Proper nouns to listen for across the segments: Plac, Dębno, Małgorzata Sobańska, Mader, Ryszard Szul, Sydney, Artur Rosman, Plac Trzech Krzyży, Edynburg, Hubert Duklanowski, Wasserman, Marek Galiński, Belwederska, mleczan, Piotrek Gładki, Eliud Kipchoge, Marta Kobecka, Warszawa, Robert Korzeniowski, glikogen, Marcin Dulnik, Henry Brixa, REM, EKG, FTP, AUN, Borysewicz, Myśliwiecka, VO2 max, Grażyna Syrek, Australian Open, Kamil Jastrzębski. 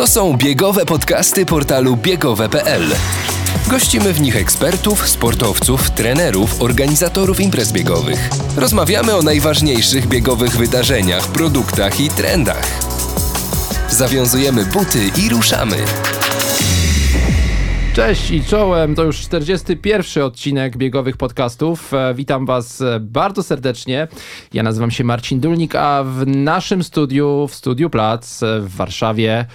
To są biegowe podcasty portalu biegowe.pl. Gościmy w nich ekspertów, sportowców, trenerów, organizatorów imprez biegowych. Rozmawiamy o najważniejszych biegowych wydarzeniach, produktach i trendach. Zawiązujemy buty i ruszamy. Cześć i czołem, to już 41. odcinek biegowych podcastów. Witam Was bardzo serdecznie. Ja nazywam się Marcin Dulnik, a w naszym studiu, w Studiu Plac w Warszawie,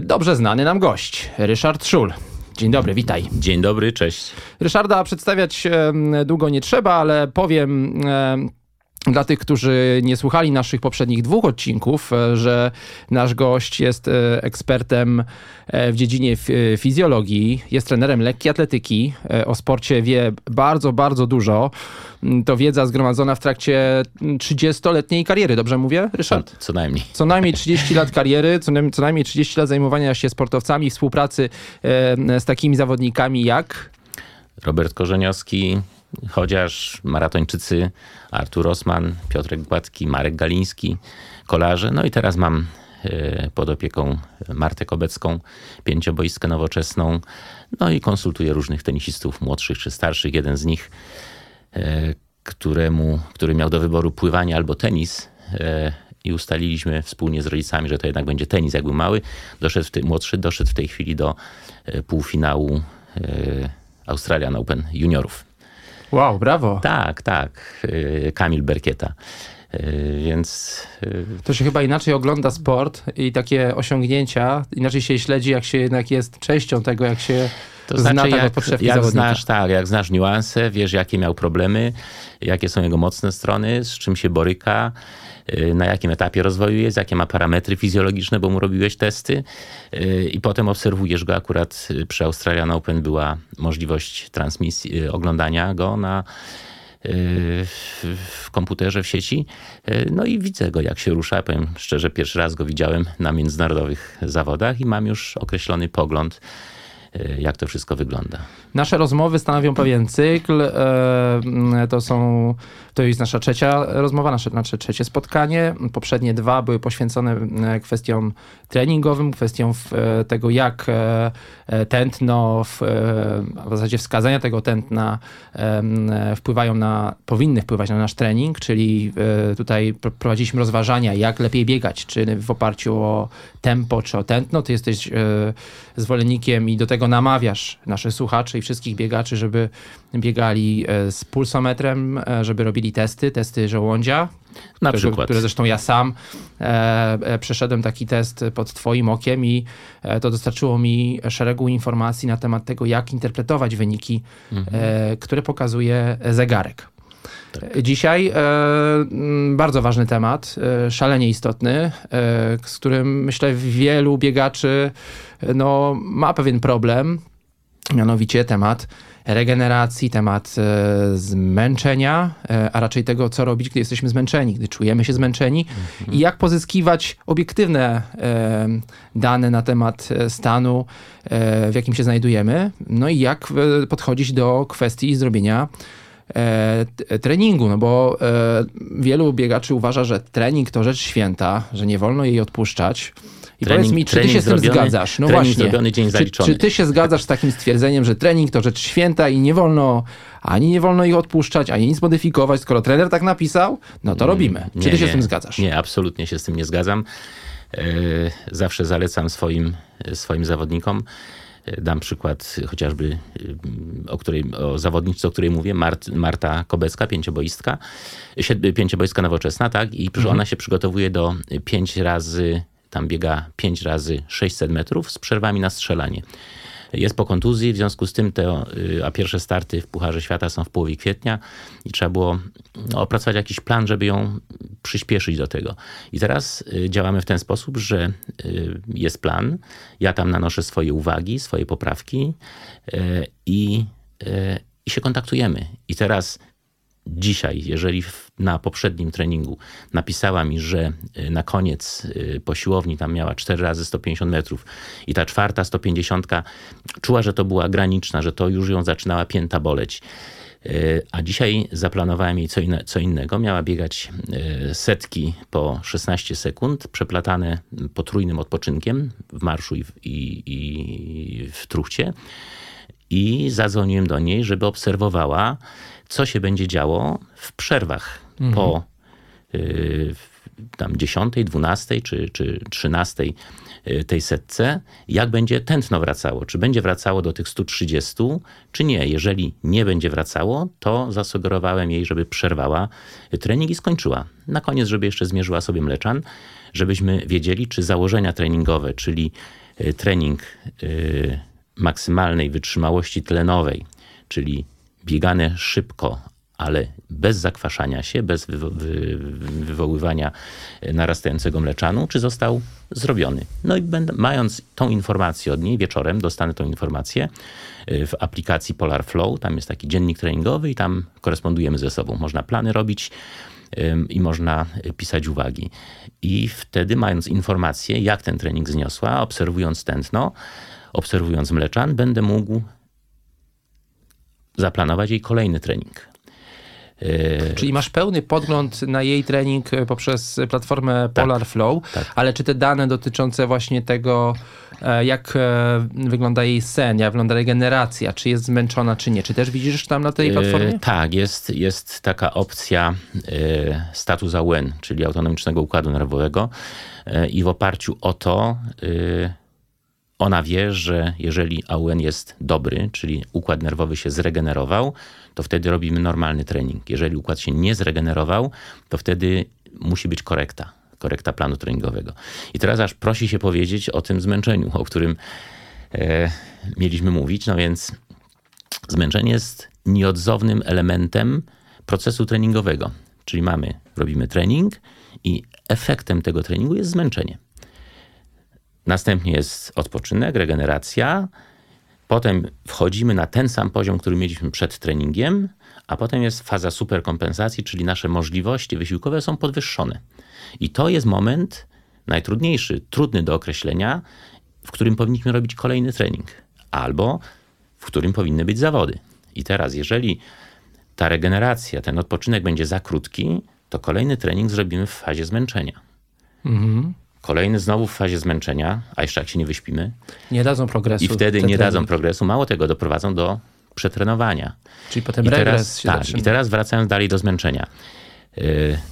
dobrze znany nam gość, Ryszard Szul. Dzień dobry, witaj. Dzień dobry, cześć. Ryszarda przedstawiać długo nie trzeba, ale powiem dla tych, którzy nie słuchali naszych poprzednich dwóch odcinków, że nasz gość jest ekspertem w dziedzinie fizjologii, jest trenerem lekkiej atletyki, o sporcie wie bardzo, bardzo dużo. To wiedza zgromadzona w trakcie 30-letniej kariery, dobrze mówię, Ryszard? Co najmniej. Co najmniej 30 lat kariery, co najmniej 30 lat zajmowania się sportowcami, współpracy z takimi zawodnikami jak Robert Korzeniowski, chociaż maratończycy Artur Rosman, Piotrek Gładki, Marek Galiński, kolarze. No i teraz mam pod opieką Martę Kobecką, pięcioboistkę nowoczesną. No i konsultuję różnych tenisistów młodszych czy starszych. Jeden z nich, który miał do wyboru pływanie albo tenis, i ustaliliśmy wspólnie z rodzicami, że to jednak będzie tenis, jak był mały. Doszedł w tej chwili do półfinału Australian Open juniorów. Wow, brawo. Tak. Kamil Berkieta. Więc to się chyba inaczej ogląda sport i takie osiągnięcia. Inaczej się śledzi, jak się jednak jest częścią tego, jak się to zna znaczy, tego podszewki zawodnika. Jak znasz niuanse, wiesz, jakie miał problemy, jakie są jego mocne strony, z czym się boryka, na jakim etapie rozwoju jest, jakie ma parametry fizjologiczne, bo mu robiłeś testy i potem obserwujesz go. Akurat przy Australian Open była możliwość transmisji, oglądania go na w komputerze, w sieci. No i widzę go, jak się rusza. Powiem szczerze, pierwszy raz go widziałem na międzynarodowych zawodach i mam już określony pogląd, jak to wszystko wygląda. Nasze rozmowy stanowią pewien cykl. To jest nasza trzecia rozmowa, nasze trzecie spotkanie. Poprzednie dwa były poświęcone kwestiom treningowym, kwestiom tego, jak tętno, w zasadzie wskazania tego tętna powinny wpływać na nasz trening, czyli tutaj prowadziliśmy rozważania, jak lepiej biegać, czy w oparciu o tempo, czy o tętno. Ty jesteś zwolennikiem i do tego namawiasz naszych słuchaczy i wszystkich biegaczy, żeby biegali z pulsometrem, żeby robili testy żołądzia. Na przykład. Które zresztą ja sam przeszedłem taki test pod twoim okiem i to dostarczyło mi szeregu informacji na temat tego, jak interpretować wyniki, które pokazuje zegarek. Tak. Dzisiaj bardzo ważny temat, szalenie istotny, z którym myślę wielu biegaczy ma pewien problem, mianowicie temat regeneracji, temat zmęczenia, a raczej tego, co robić, gdy jesteśmy zmęczeni, gdy czujemy się zmęczeni i jak pozyskiwać obiektywne dane na temat stanu, w jakim się znajdujemy, no i jak podchodzić do kwestii zrobienia treningu, bo wielu biegaczy uważa, że trening to rzecz święta, że nie wolno jej odpuszczać. I trening, powiedz mi, czy ty się z tym zgadzasz? No właśnie, zrobiony, dzień zaliczony. Czy ty się zgadzasz z takim stwierdzeniem, że trening to rzecz święta i nie wolno ich odpuszczać, ani nic modyfikować, skoro trener tak napisał, no to robimy. Czy ty się z tym zgadzasz? Nie, absolutnie się z tym nie zgadzam. Zawsze zalecam swoim zawodnikom. Dam przykład chociażby o zawodniczce, o której mówię, Marta Kobiecka, pięcioboistka nowoczesna, tak? I ona się przygotowuje do 5 razy 600 metrów z przerwami na strzelanie. Jest po kontuzji, w związku z tym a pierwsze starty w Pucharze Świata są w połowie kwietnia i trzeba było opracować jakiś plan, żeby ją przyspieszyć do tego. I teraz działamy w ten sposób, że jest plan, ja tam nanoszę swoje uwagi, swoje poprawki i się kontaktujemy. I teraz dzisiaj, jeżeli na poprzednim treningu napisała mi, że na koniec po siłowni tam miała 4 razy 150 metrów i ta czwarta 150 czuła, że to była graniczna, że to już ją zaczynała pięta boleć, A dzisiaj zaplanowałem jej co innego. Miała biegać setki po 16 sekund, przeplatane potrójnym odpoczynkiem w marszu i w truchcie. I zadzwoniłem do niej, żeby obserwowała, co się będzie działo w przerwach po tam 10, 12 czy 13 tej setce, jak będzie tętno wracało. Czy będzie wracało do tych 130, czy nie. Jeżeli nie będzie wracało, to zasugerowałem jej, żeby przerwała trening i skończyła. Na koniec, żeby jeszcze zmierzyła sobie mleczan, żebyśmy wiedzieli, czy założenia treningowe, czyli trening maksymalnej wytrzymałości tlenowej, czyli biegane szybko, ale bez zakwaszania się, bez wywoływania narastającego mleczanu, czy został zrobiony. No i mając tą informację od niej, wieczorem dostanę tą informację w aplikacji Polar Flow. Tam jest taki dziennik treningowy i tam korespondujemy ze sobą. Można plany robić i można pisać uwagi. I wtedy, mając informację, jak ten trening zniosła, obserwując tętno, obserwując mleczan, będę mógł zaplanować jej kolejny trening. Czyli masz pełny podgląd na jej trening poprzez platformę Polar Flow, tak. Ale czy te dane dotyczące właśnie tego, jak wygląda jej sen, jak wygląda regeneracja, czy jest zmęczona, czy nie, czy też widzisz tam na tej platformie? Tak, jest taka opcja status AUN, czyli autonomicznego układu nerwowego i w oparciu o to ona wie, że jeżeli AUN jest dobry, czyli układ nerwowy się zregenerował, to wtedy robimy normalny trening. Jeżeli układ się nie zregenerował, to wtedy musi być korekta planu treningowego. I teraz aż prosi się powiedzieć o tym zmęczeniu, o którym mieliśmy mówić. No więc zmęczenie jest nieodzownym elementem procesu treningowego. Czyli robimy trening i efektem tego treningu jest zmęczenie. Następnie jest odpoczynek, regeneracja. Potem wchodzimy na ten sam poziom, który mieliśmy przed treningiem, a potem jest faza superkompensacji, czyli nasze możliwości wysiłkowe są podwyższone. I to jest moment najtrudniejszy, trudny do określenia, w którym powinniśmy robić kolejny trening albo w którym powinny być zawody. I teraz, jeżeli ta regeneracja, ten odpoczynek będzie za krótki, to kolejny trening zrobimy w fazie zmęczenia. Mhm. Kolejny znowu w fazie zmęczenia, a jeszcze jak się nie wyśpimy. Nie dadzą progresu. I wtedy nie dadzą progresu. Mało tego, doprowadzą do przetrenowania. Czyli potem regres się zaczyna. I teraz wracając dalej do zmęczenia.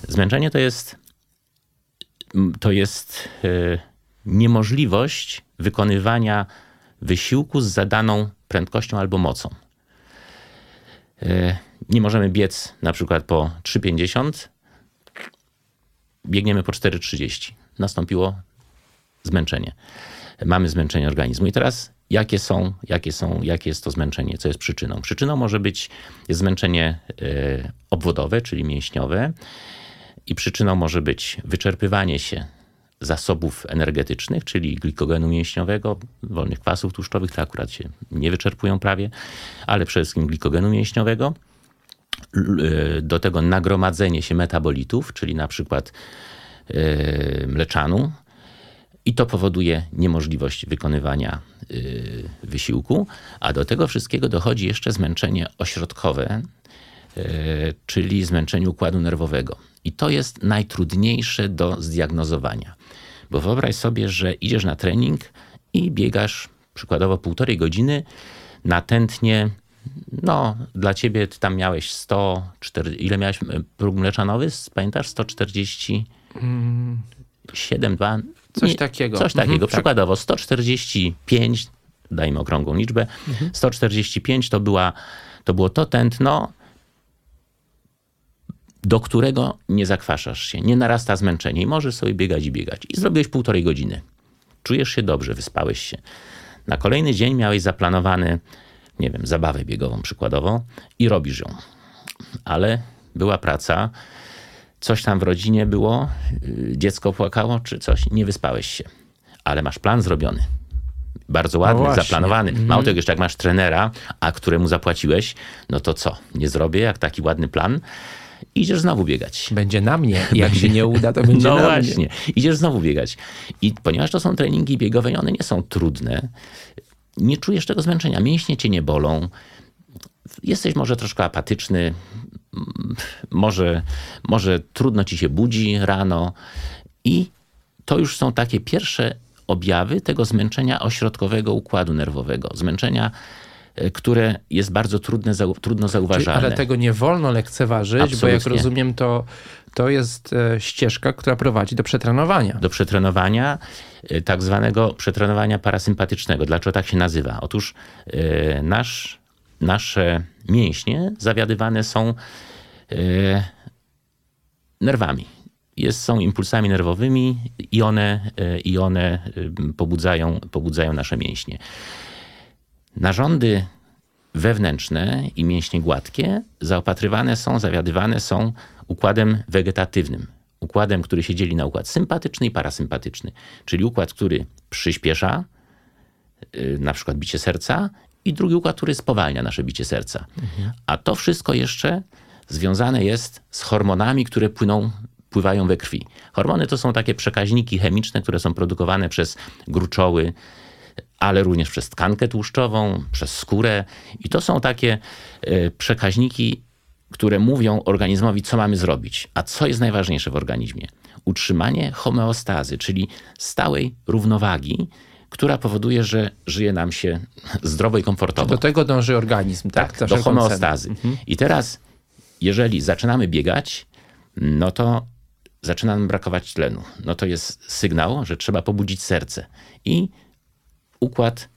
Zmęczenie to jest niemożliwość wykonywania wysiłku z zadaną prędkością albo mocą. Nie możemy biec na przykład po 3,50. Biegniemy po 4,30. Nastąpiło zmęczenie. Mamy zmęczenie organizmu. I teraz jakie jest to zmęczenie? Co jest przyczyną? Przyczyną może być zmęczenie obwodowe, czyli mięśniowe. I przyczyną może być wyczerpywanie się zasobów energetycznych, czyli glikogenu mięśniowego, wolnych kwasów tłuszczowych, które akurat się nie wyczerpują prawie, ale przede wszystkim glikogenu mięśniowego. Do tego nagromadzenie się metabolitów, czyli na przykład mleczanu, i to powoduje niemożliwość wykonywania wysiłku, a do tego wszystkiego dochodzi jeszcze zmęczenie ośrodkowe, czyli zmęczenie układu nerwowego. I to jest najtrudniejsze do zdiagnozowania, bo wyobraź sobie, że idziesz na trening i biegasz przykładowo 1,5 godziny na tętnie. No, dla ciebie ty tam miałeś 140, ile miałeś próg mleczanowy? Pamiętasz? 140? 7,2? Coś takiego. Coś takiego. Przykładowo 145, dajmy okrągłą liczbę, 145 to było to tętno, do którego nie zakwaszasz się, nie narasta zmęczenie i możesz sobie biegać i biegać. I zrobiłeś 1,5 godziny. Czujesz się dobrze, wyspałeś się. Na kolejny dzień miałeś zaplanowany, nie wiem, zabawę biegową przykładowo i robisz ją. Ale była praca, coś tam w rodzinie było, dziecko płakało czy coś, nie wyspałeś się. Ale masz plan zrobiony. Bardzo ładny, no zaplanowany. Mało tego, jeszcze jak masz trenera, a któremu zapłaciłeś, no to co? Nie zrobię, jak taki ładny plan. Idziesz znowu biegać. Będzie na mnie. Jak się nie uda, to będzie na mnie. No właśnie. Idziesz znowu biegać. I ponieważ to są treningi biegowe i one nie są trudne, nie czujesz tego zmęczenia. Mięśnie cię nie bolą. jesteś może troszkę apatyczny, może trudno ci się budzi rano i to już są takie pierwsze objawy tego zmęczenia ośrodkowego układu nerwowego. Zmęczenia, które jest bardzo trudno zauważalne. Czyli, ale tego nie wolno lekceważyć, absolutnie. Bo jak rozumiem, to jest ścieżka, która prowadzi do przetrenowania. Do przetrenowania, tak zwanego przetrenowania parasympatycznego. Dlaczego tak się nazywa? Otóż nasze mięśnie zawiadywane są nerwami. Są impulsami nerwowymi i one pobudzają nasze mięśnie. Narządy wewnętrzne i mięśnie gładkie zawiadywane są układem wegetatywnym. Układem, który się dzieli na układ sympatyczny i parasympatyczny. Czyli układ, który przyspiesza na przykład bicie serca i drugi układ, który spowalnia nasze bicie serca. Mhm. A to wszystko jeszcze związane jest z hormonami, które pływają we krwi. Hormony to są takie przekaźniki chemiczne, które są produkowane przez gruczoły, ale również przez tkankę tłuszczową, przez skórę. I to są takie przekaźniki, które mówią organizmowi, co mamy zrobić. A co jest najważniejsze w organizmie? Utrzymanie homeostazy, czyli stałej równowagi, która powoduje, że żyje nam się zdrowo i komfortowo. Do tego dąży organizm, tak? Do homeostazy. Mhm. I teraz, jeżeli zaczynamy biegać, no to zaczyna nam brakować tlenu. No to jest sygnał, że trzeba pobudzić serce. I układ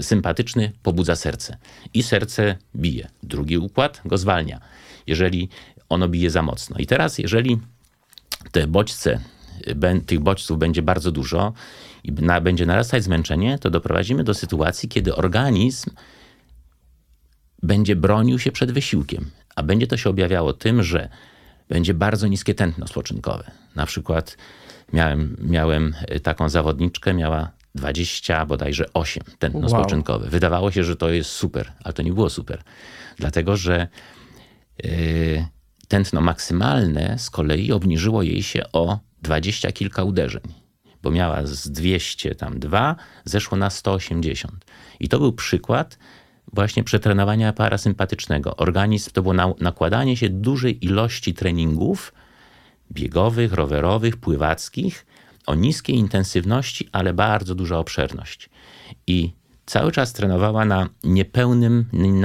sympatyczny pobudza serce. I serce bije. Drugi układ go zwalnia, jeżeli ono bije za mocno. I teraz, jeżeli tych bodźców będzie bardzo dużo i będzie narastać zmęczenie, to doprowadzimy do sytuacji, kiedy organizm będzie bronił się przed wysiłkiem. A będzie to się objawiało tym, że będzie bardzo niskie tętno spoczynkowe. Na przykład miałem taką zawodniczkę, miała 20 bodajże 8 tętno spoczynkowe. Wydawało się, że to jest super, ale to nie było super. Dlatego, że tętno maksymalne z kolei obniżyło jej się o 20 kilka uderzeń. Bo miała z 202, zeszło na 180. I to był przykład właśnie przetrenowania parasympatycznego. Organizm to było nakładanie się dużej ilości treningów biegowych, rowerowych, pływackich o niskiej intensywności, ale bardzo duża obszerność. I cały czas trenowała na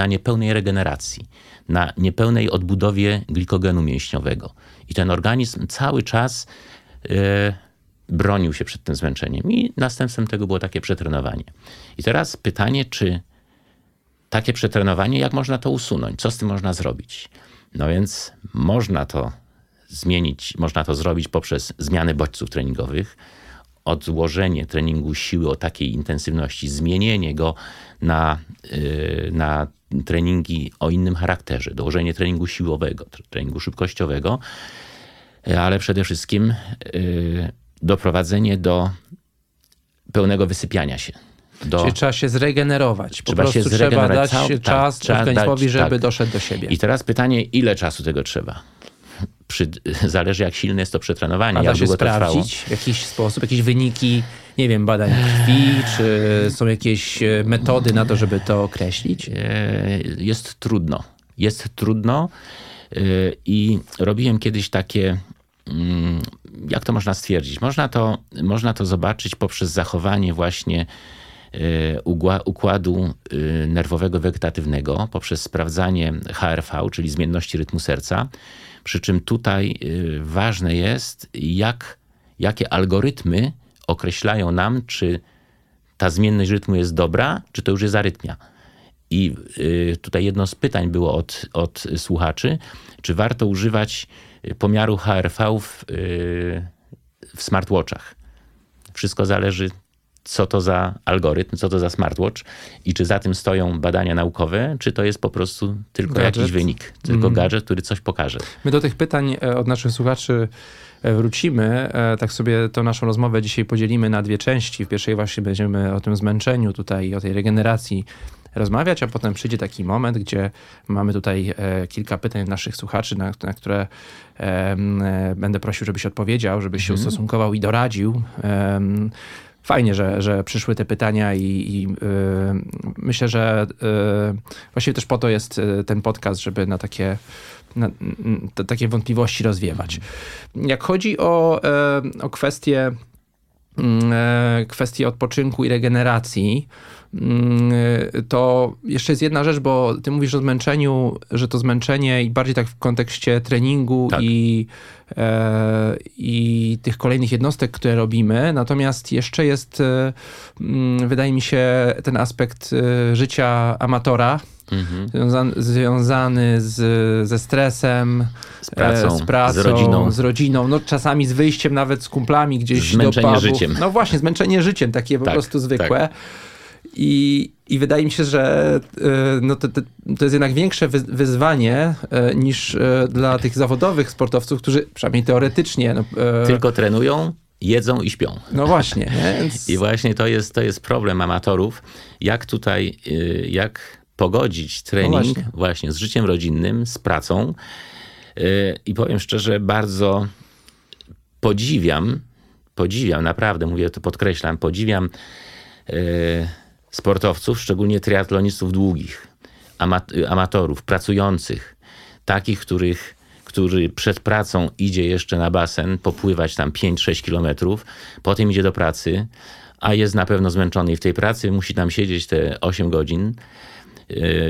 niepełnej regeneracji, na niepełnej odbudowie glikogenu mięśniowego. I ten organizm cały czas bronił się przed tym zmęczeniem. I następstwem tego było takie przetrenowanie. I teraz pytanie, czy takie przetrenowanie, jak można to usunąć? Co z tym można zrobić? No więc można to zmienić, można to zrobić poprzez zmianę bodźców treningowych, odłożenie treningu siły o takiej intensywności, zmienienie go na treningi o innym charakterze, dołożenie treningu siłowego, treningu szybkościowego, ale przede wszystkim doprowadzenie do pełnego wysypiania się. Czyli trzeba się zregenerować. Trzeba dać czas organizmowi, żeby doszedł do siebie. I teraz pytanie, ile czasu tego trzeba? Zależy, jak silne jest to przetrenowanie. A da się sprawdzić w jakiś sposób, jakieś wyniki, nie wiem, badań krwi, czy są jakieś metody na to, żeby to określić? Jest trudno. I robiłem kiedyś takie, jak to można stwierdzić? Można to zobaczyć poprzez zachowanie właśnie układu nerwowego wegetatywnego poprzez sprawdzanie HRV, czyli zmienności rytmu serca. Przy czym tutaj ważne jest, jakie algorytmy określają nam, czy ta zmienność rytmu jest dobra, czy to już jest arytmia. I tutaj jedno z pytań było od słuchaczy, czy warto używać pomiaru HRV w smartwatchach. Wszystko zależy, co to za algorytm, co to za smartwatch i czy za tym stoją badania naukowe, czy to jest po prostu tylko gadżet, jakiś wynik, tylko gadżet, który coś pokaże. My do tych pytań od naszych słuchaczy wrócimy. Tak sobie tą naszą rozmowę dzisiaj podzielimy na dwie części. W pierwszej właśnie będziemy o tym zmęczeniu tutaj, o tej regeneracji rozmawiać, a potem przyjdzie taki moment, gdzie mamy tutaj kilka pytań naszych słuchaczy, na które będę prosił, żebyś odpowiedział, żebyś się ustosunkował i doradził fajnie, że przyszły te pytania i myślę, że właściwie też po to jest ten podcast, żeby na takie takie wątpliwości rozwiewać. Jak chodzi o kwestię odpoczynku i regeneracji, to jeszcze jest jedna rzecz, bo ty mówisz o zmęczeniu, że to zmęczenie i bardziej tak w kontekście treningu i tych kolejnych jednostek, które robimy. Natomiast jeszcze jest, wydaje mi się, ten aspekt życia amatora, związany ze stresem, z pracą, z rodziną, no czasami z wyjściem nawet z kumplami gdzieś do pubu. No właśnie, zmęczenie życiem, takie po prostu zwykłe. Tak. I wydaje mi się, że to jest jednak większe wyzwanie niż dla tych zawodowych sportowców, którzy przynajmniej teoretycznie... Tylko trenują, jedzą i śpią. No właśnie. Więc... I właśnie to jest problem amatorów. Jak pogodzić trening właśnie z życiem rodzinnym, z pracą. I powiem szczerze, bardzo podziwiam naprawdę, mówię to, podkreślam, podziwiam sportowców, szczególnie triatlonistów długich, amatorów, pracujących, takich, który przed pracą idzie jeszcze na basen, popływać tam 5-6 kilometrów, potem idzie do pracy, a jest na pewno zmęczony i w tej pracy musi tam siedzieć te 8 godzin,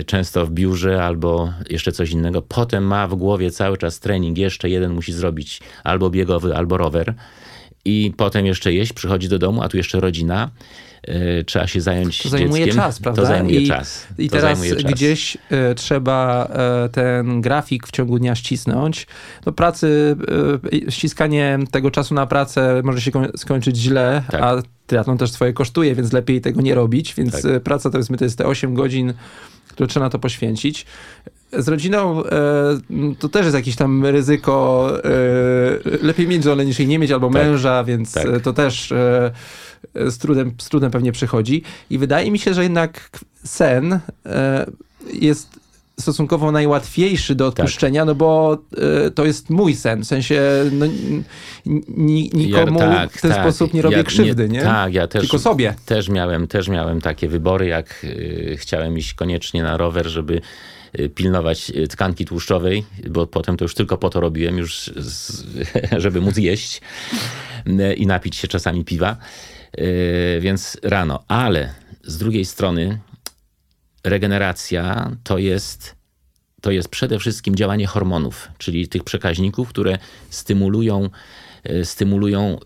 często w biurze albo jeszcze coś innego. Potem ma w głowie cały czas trening, jeszcze jeden musi zrobić, albo biegowy, albo rower. I potem jeszcze jeść, przychodzi do domu, a tu jeszcze rodzina. Trzeba się zająć dzieckiem. To zajmuje czas, prawda? I teraz gdzieś trzeba ten grafik w ciągu dnia ścisnąć. Do pracy, ściskanie tego czasu na pracę może się skończyć źle, a triatlon też swoje kosztuje, więc lepiej tego nie robić. Więc praca to jest te 8 godzin, które trzeba na to poświęcić. Z rodziną to też jest jakieś tam ryzyko. Lepiej mieć żonę niż jej nie mieć, albo męża, więc to też z trudem pewnie przychodzi. I wydaje mi się, że jednak sen jest stosunkowo najłatwiejszy do odpuszczenia, no bo to jest mój sen. W sensie nikomu w ten sposób nie robię krzywdy, nie? Tak, ja też, tylko sobie. Też miałem takie wybory, jak chciałem iść koniecznie na rower, żeby pilnować tkanki tłuszczowej, bo potem to już tylko po to robiłem, już żeby móc jeść i napić się czasami piwa, więc rano. Ale z drugiej strony regeneracja to jest przede wszystkim działanie hormonów, czyli tych przekaźników, które stymulują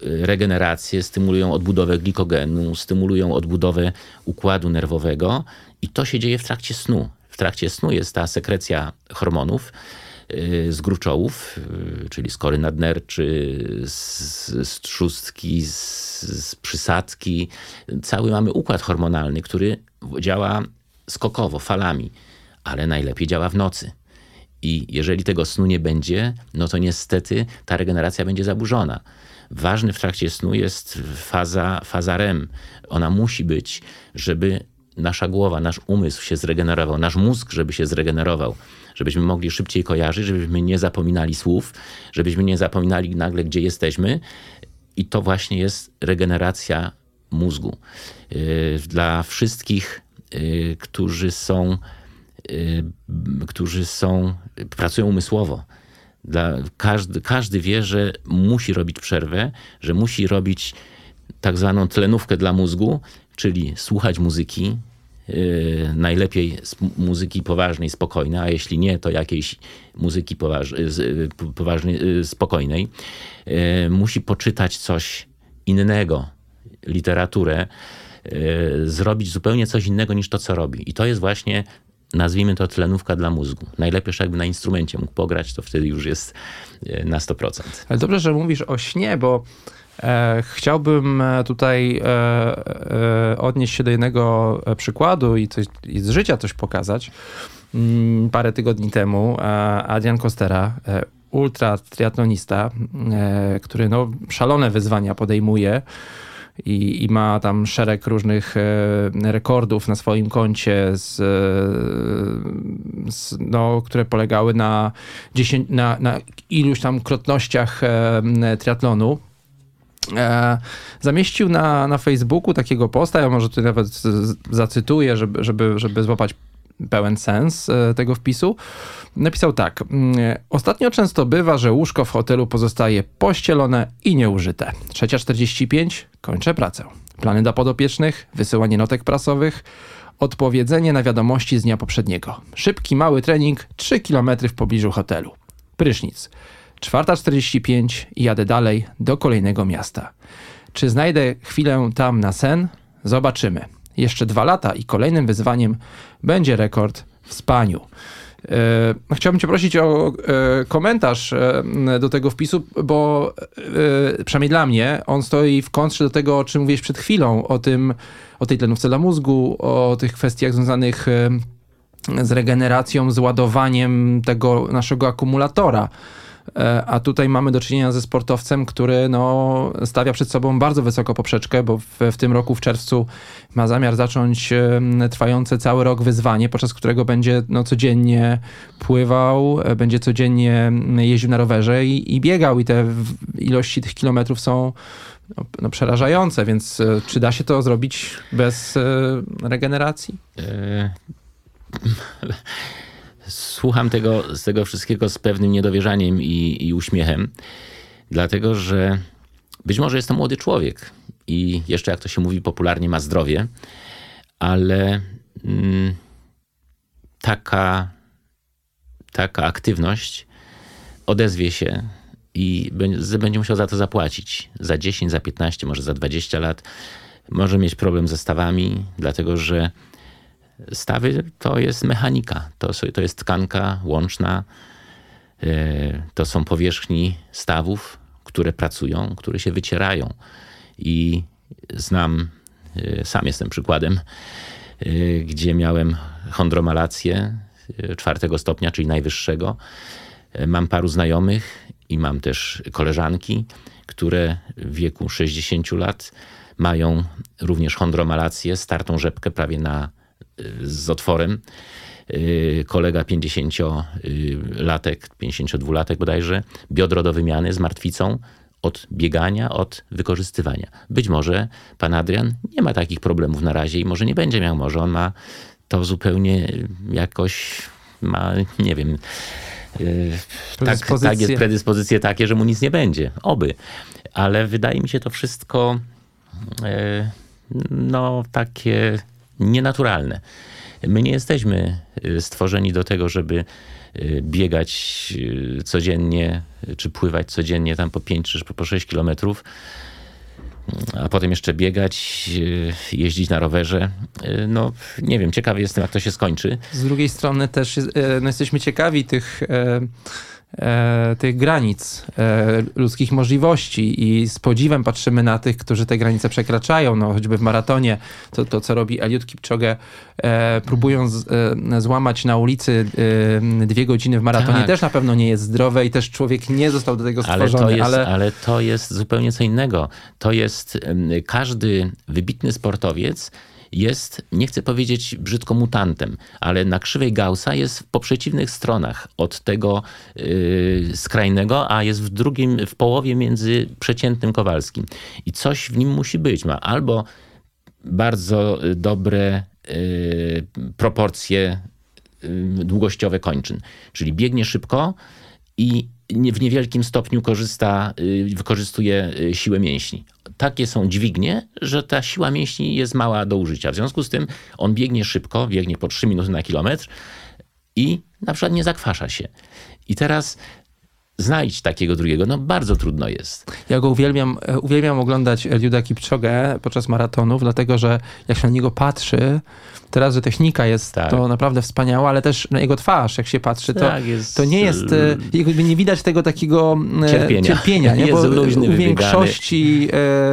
regenerację, stymulują odbudowę glikogenu, stymulują odbudowę układu nerwowego i to się dzieje w trakcie snu. W trakcie snu jest ta sekrecja hormonów z gruczołów, czyli z kory nadnerczy, z trzustki, z przysadki. Cały mamy układ hormonalny, który działa skokowo, falami, ale najlepiej działa w nocy. I jeżeli tego snu nie będzie, no to niestety ta regeneracja będzie zaburzona. Ważny w trakcie snu jest faza REM. Ona musi być, żeby nasza głowa, nasz umysł się zregenerował, nasz mózg, żeby się zregenerował, żebyśmy mogli szybciej kojarzyć, żebyśmy nie zapominali słów, żebyśmy nie zapominali nagle, gdzie jesteśmy. I to właśnie jest regeneracja mózgu. Dla wszystkich, pracują umysłowo. Każdy wie, że musi robić przerwę, że musi robić tak zwaną tlenówkę dla mózgu, czyli słuchać muzyki, najlepiej muzyki poważnej, spokojnej, a jeśli nie, to jakiejś muzyki poważnej, spokojnej. Musi poczytać coś innego, literaturę, zrobić zupełnie coś innego niż to, co robi. I to jest właśnie, nazwijmy to, tlenówka dla mózgu. Najlepiej, jakby na instrumencie mógł pograć, to wtedy już jest na 100%. Ale dobrze, że mówisz o śnie, bo chciałbym tutaj odnieść się do jednego przykładu i z życia coś pokazać. Parę tygodni temu Adrian Kostera, ultra triatlonista, który szalone wyzwania podejmuje i ma tam szereg różnych rekordów na swoim koncie, które polegały na iluś tam krotnościach triatlonu. zamieścił na Facebooku takiego posta, ja może tutaj nawet zacytuję, żeby złapać pełen sens tego wpisu. Napisał tak. Ostatnio często bywa, że łóżko w hotelu pozostaje pościelone i nieużyte. 3:45, kończę pracę. Plany dla podopiecznych, wysyłanie notek prasowych, odpowiedzenie na wiadomości z dnia poprzedniego. Szybki, mały trening, 3 km w pobliżu hotelu. Prysznic. 4:45 i jadę dalej do kolejnego miasta. Czy znajdę chwilę tam na sen? Zobaczymy. Jeszcze 2 lata i kolejnym wyzwaniem będzie rekord w spaniu. Chciałbym cię prosić o komentarz do tego wpisu, bo przynajmniej dla mnie on stoi w kontrze do tego, o czym mówiłeś przed chwilą, o tej tlenówce dla mózgu, o tych kwestiach związanych z regeneracją, z ładowaniem tego naszego akumulatora. A tutaj mamy do czynienia ze sportowcem, który no, stawia przed sobą bardzo wysoką poprzeczkę, bo w tym roku w czerwcu ma zamiar zacząć trwające cały rok wyzwanie, podczas którego będzie codziennie pływał, będzie codziennie jeździł na rowerze i biegał. I te ilości tych kilometrów są przerażające, więc czy da się to zrobić bez regeneracji? Słucham z tego wszystkiego z pewnym niedowierzaniem i uśmiechem, dlatego że być może jest to młody człowiek i jeszcze, jak to się mówi popularnie, ma zdrowie, ale taka aktywność odezwie się i będzie musiał za to zapłacić. Za 10, za 15, może za 20 lat. Może mieć problem ze stawami, dlatego że stawy to jest mechanika, to jest tkanka łączna, to są powierzchni stawów, które pracują, które się wycierają. I sam jestem przykładem, gdzie miałem chondromalację 4. stopnia, czyli najwyższego. Mam paru znajomych i mam też koleżanki, które w wieku 60 lat mają również chondromalację, startą rzepkę prawie z otworem. Kolega 52-latek bodajże, biodro do wymiany z martwicą od biegania, od wykorzystywania. Być może pan Adrian nie ma takich problemów na razie i może nie będzie miał, może on ma to zupełnie jakoś, nie wiem, tak jest, predyspozycje takie, że mu nic nie będzie, oby. Ale wydaje mi się to wszystko takie nienaturalne. My nie jesteśmy stworzeni do tego, żeby biegać codziennie, czy pływać codziennie tam po 5 czy po 6 kilometrów, a potem jeszcze biegać, jeździć na rowerze. Nie wiem, ciekawy jestem, jak to się skończy. Z drugiej strony też jesteśmy ciekawi tych granic ludzkich możliwości i z podziwem patrzymy na tych, którzy te granice przekraczają. Choćby w maratonie to co robi Eliud Kipchoge, próbując złamać na ulicy 2 godziny w maratonie, tak, też na pewno nie jest zdrowe i też człowiek nie został do tego stworzony. Ale to jest zupełnie co innego. To jest, każdy wybitny sportowiec jest, nie chcę powiedzieć brzydko, mutantem, ale na krzywej Gaussa jest po przeciwnych stronach od tego skrajnego, a jest w połowie między przeciętnym Kowalskim. I coś w nim musi być. Ma albo bardzo dobre proporcje długościowe kończyn, czyli biegnie szybko i w niewielkim stopniu wykorzystuje siłę mięśni. Takie są dźwignie, że ta siła mięśni jest mała do użycia. W związku z tym on biegnie szybko, biegnie po 3 minuty na kilometr i na przykład nie zakwasza się. I teraz znajdź takiego drugiego. Bardzo trudno jest. Ja go uwielbiam oglądać, Eliuda Kipchoge, podczas maratonów, dlatego że jak się na niego patrzy, teraz, że technika jest to naprawdę wspaniała, ale też na jego twarz, jak się patrzy, to nie jest, jakby nie widać tego takiego cierpienia, nie? Bo u większości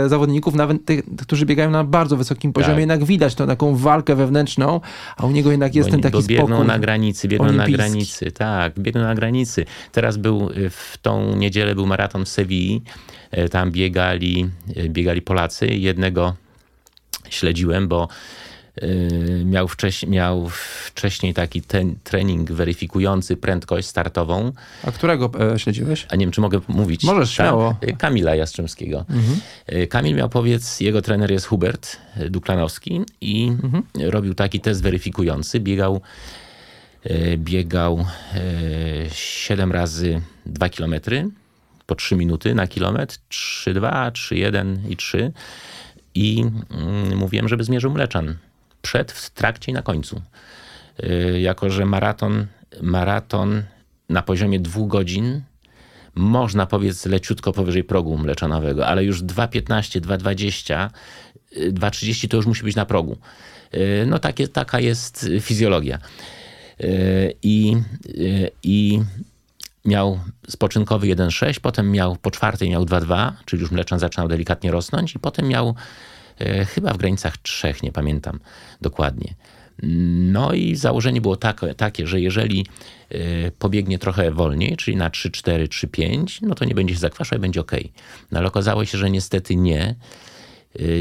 zawodników, nawet tych, którzy biegają na bardzo wysokim poziomie, jednak widać tą taką walkę wewnętrzną, a u niego jednak jest ten taki spokój. Biegną na granicy, tak, biegną na granicy. Teraz w tą niedzielę był maraton w Sewilli, tam biegali Polacy, jednego śledziłem, bo miał wcześniej taki trening weryfikujący prędkość startową. A którego śledziłeś? A nie wiem, czy mogę mówić. Możesz, śmiało. Kamila Jastrzębskiego. Mhm. Kamil miał powiedz, jego trener jest Hubert Duklanowski i robił taki test weryfikujący. Biegał 7 razy 2 km po 3 minuty na kilometr, 3,2, 3,1 i 3. I mówiłem, żeby zmierzył mleczan. Przed, w trakcie i na końcu. Jako że maraton na poziomie 2 godzin można powiedzieć leciutko powyżej progu mleczanowego, ale już 2,15, 2,20, 2,30 to już musi być na progu. No taka jest fizjologia. I miał spoczynkowy 1,6, potem miał po czwartej miał 2,2, czyli już mleczan zaczynał delikatnie rosnąć i potem miał chyba w granicach 3, nie pamiętam dokładnie. No i założenie było takie, że jeżeli pobiegnie trochę wolniej, czyli na 3,4, 3,5, no to nie będzie się zakwaszał i będzie ok. No ale okazało się, że niestety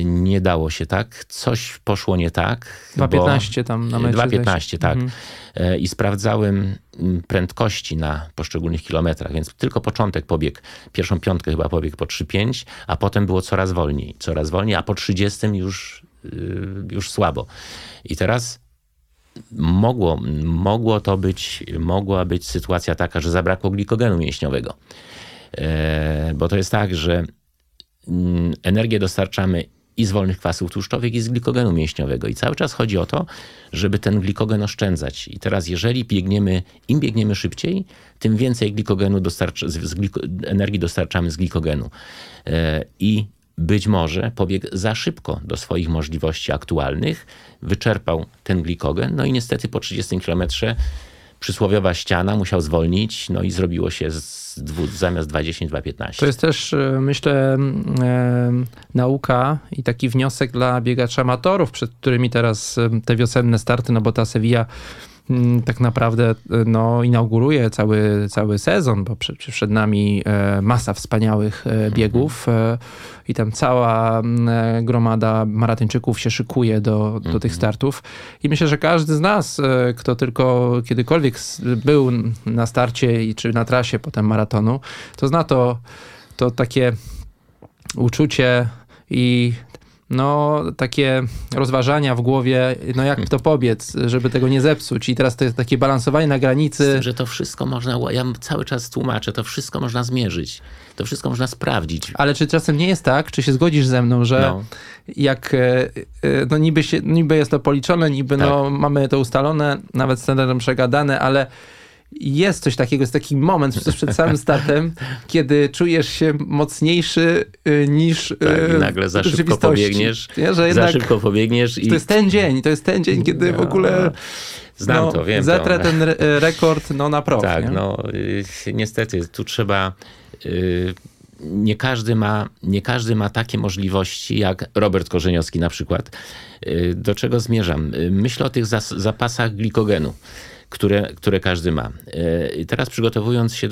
nie dało się tak. Coś poszło nie tak. 2,15 tam na mecie. 2,15, tak. Mhm. I sprawdzałem prędkości na poszczególnych kilometrach, więc tylko początek pobiegł, pierwszą piątkę chyba pobiegł po 3,5, a potem było coraz wolniej, a po 30 już słabo. I teraz mogła być sytuacja taka, że zabrakło glikogenu mięśniowego. Bo to jest tak, że energię dostarczamy i z wolnych kwasów tłuszczowych, i z glikogenu mięśniowego. I cały czas chodzi o to, żeby ten glikogen oszczędzać. I teraz jeżeli im biegniemy szybciej, tym więcej glikogenu energii dostarczamy z glikogenu. I być może pobiegł za szybko do swoich możliwości aktualnych, wyczerpał ten glikogen, no i niestety po 30 kilometrze przysłowiowa ściana, musiał zwolnić, no i zrobiło się zamiast 2,10, 2,15. To jest też, myślę, nauka i taki wniosek dla biegaczy amatorów, przed którymi teraz te wiosenne starty, no bo ta Sewilla tak naprawdę no, inauguruje cały sezon, bo przed nami masa wspaniałych biegów i tam cała gromada maratończyków się szykuje do tych startów. I myślę, że każdy z nas, kto tylko kiedykolwiek był na starcie czy na trasie potem maratonu, to zna to takie uczucie i no takie rozważania w głowie, no jak to pobiec, żeby tego nie zepsuć. I teraz to jest takie balansowanie na granicy. Z tym, że to wszystko można, ja cały czas tłumaczę, to wszystko można zmierzyć. To wszystko można sprawdzić. Ale czy czasem nie jest tak, czy się zgodzisz ze mną, że jak no niby jest to policzone, niby tak, no mamy to ustalone, nawet z trenerem przegadane, ale jest coś takiego, jest taki moment przed samym startem, kiedy czujesz się mocniejszy niż tak, i nagle za szybko pobiegniesz. Nie, że jednak za szybko pobiegniesz. I to jest ten dzień, kiedy w ogóle znam no, to, wiem zetrę to. Ten rekord no, na prof. Tak, nie? No niestety, tu trzeba nie każdy ma takie możliwości jak Robert Korzeniowski na przykład. Do czego zmierzam? Myślę o tych zapasach glikogenu, które każdy ma. I teraz przygotowując się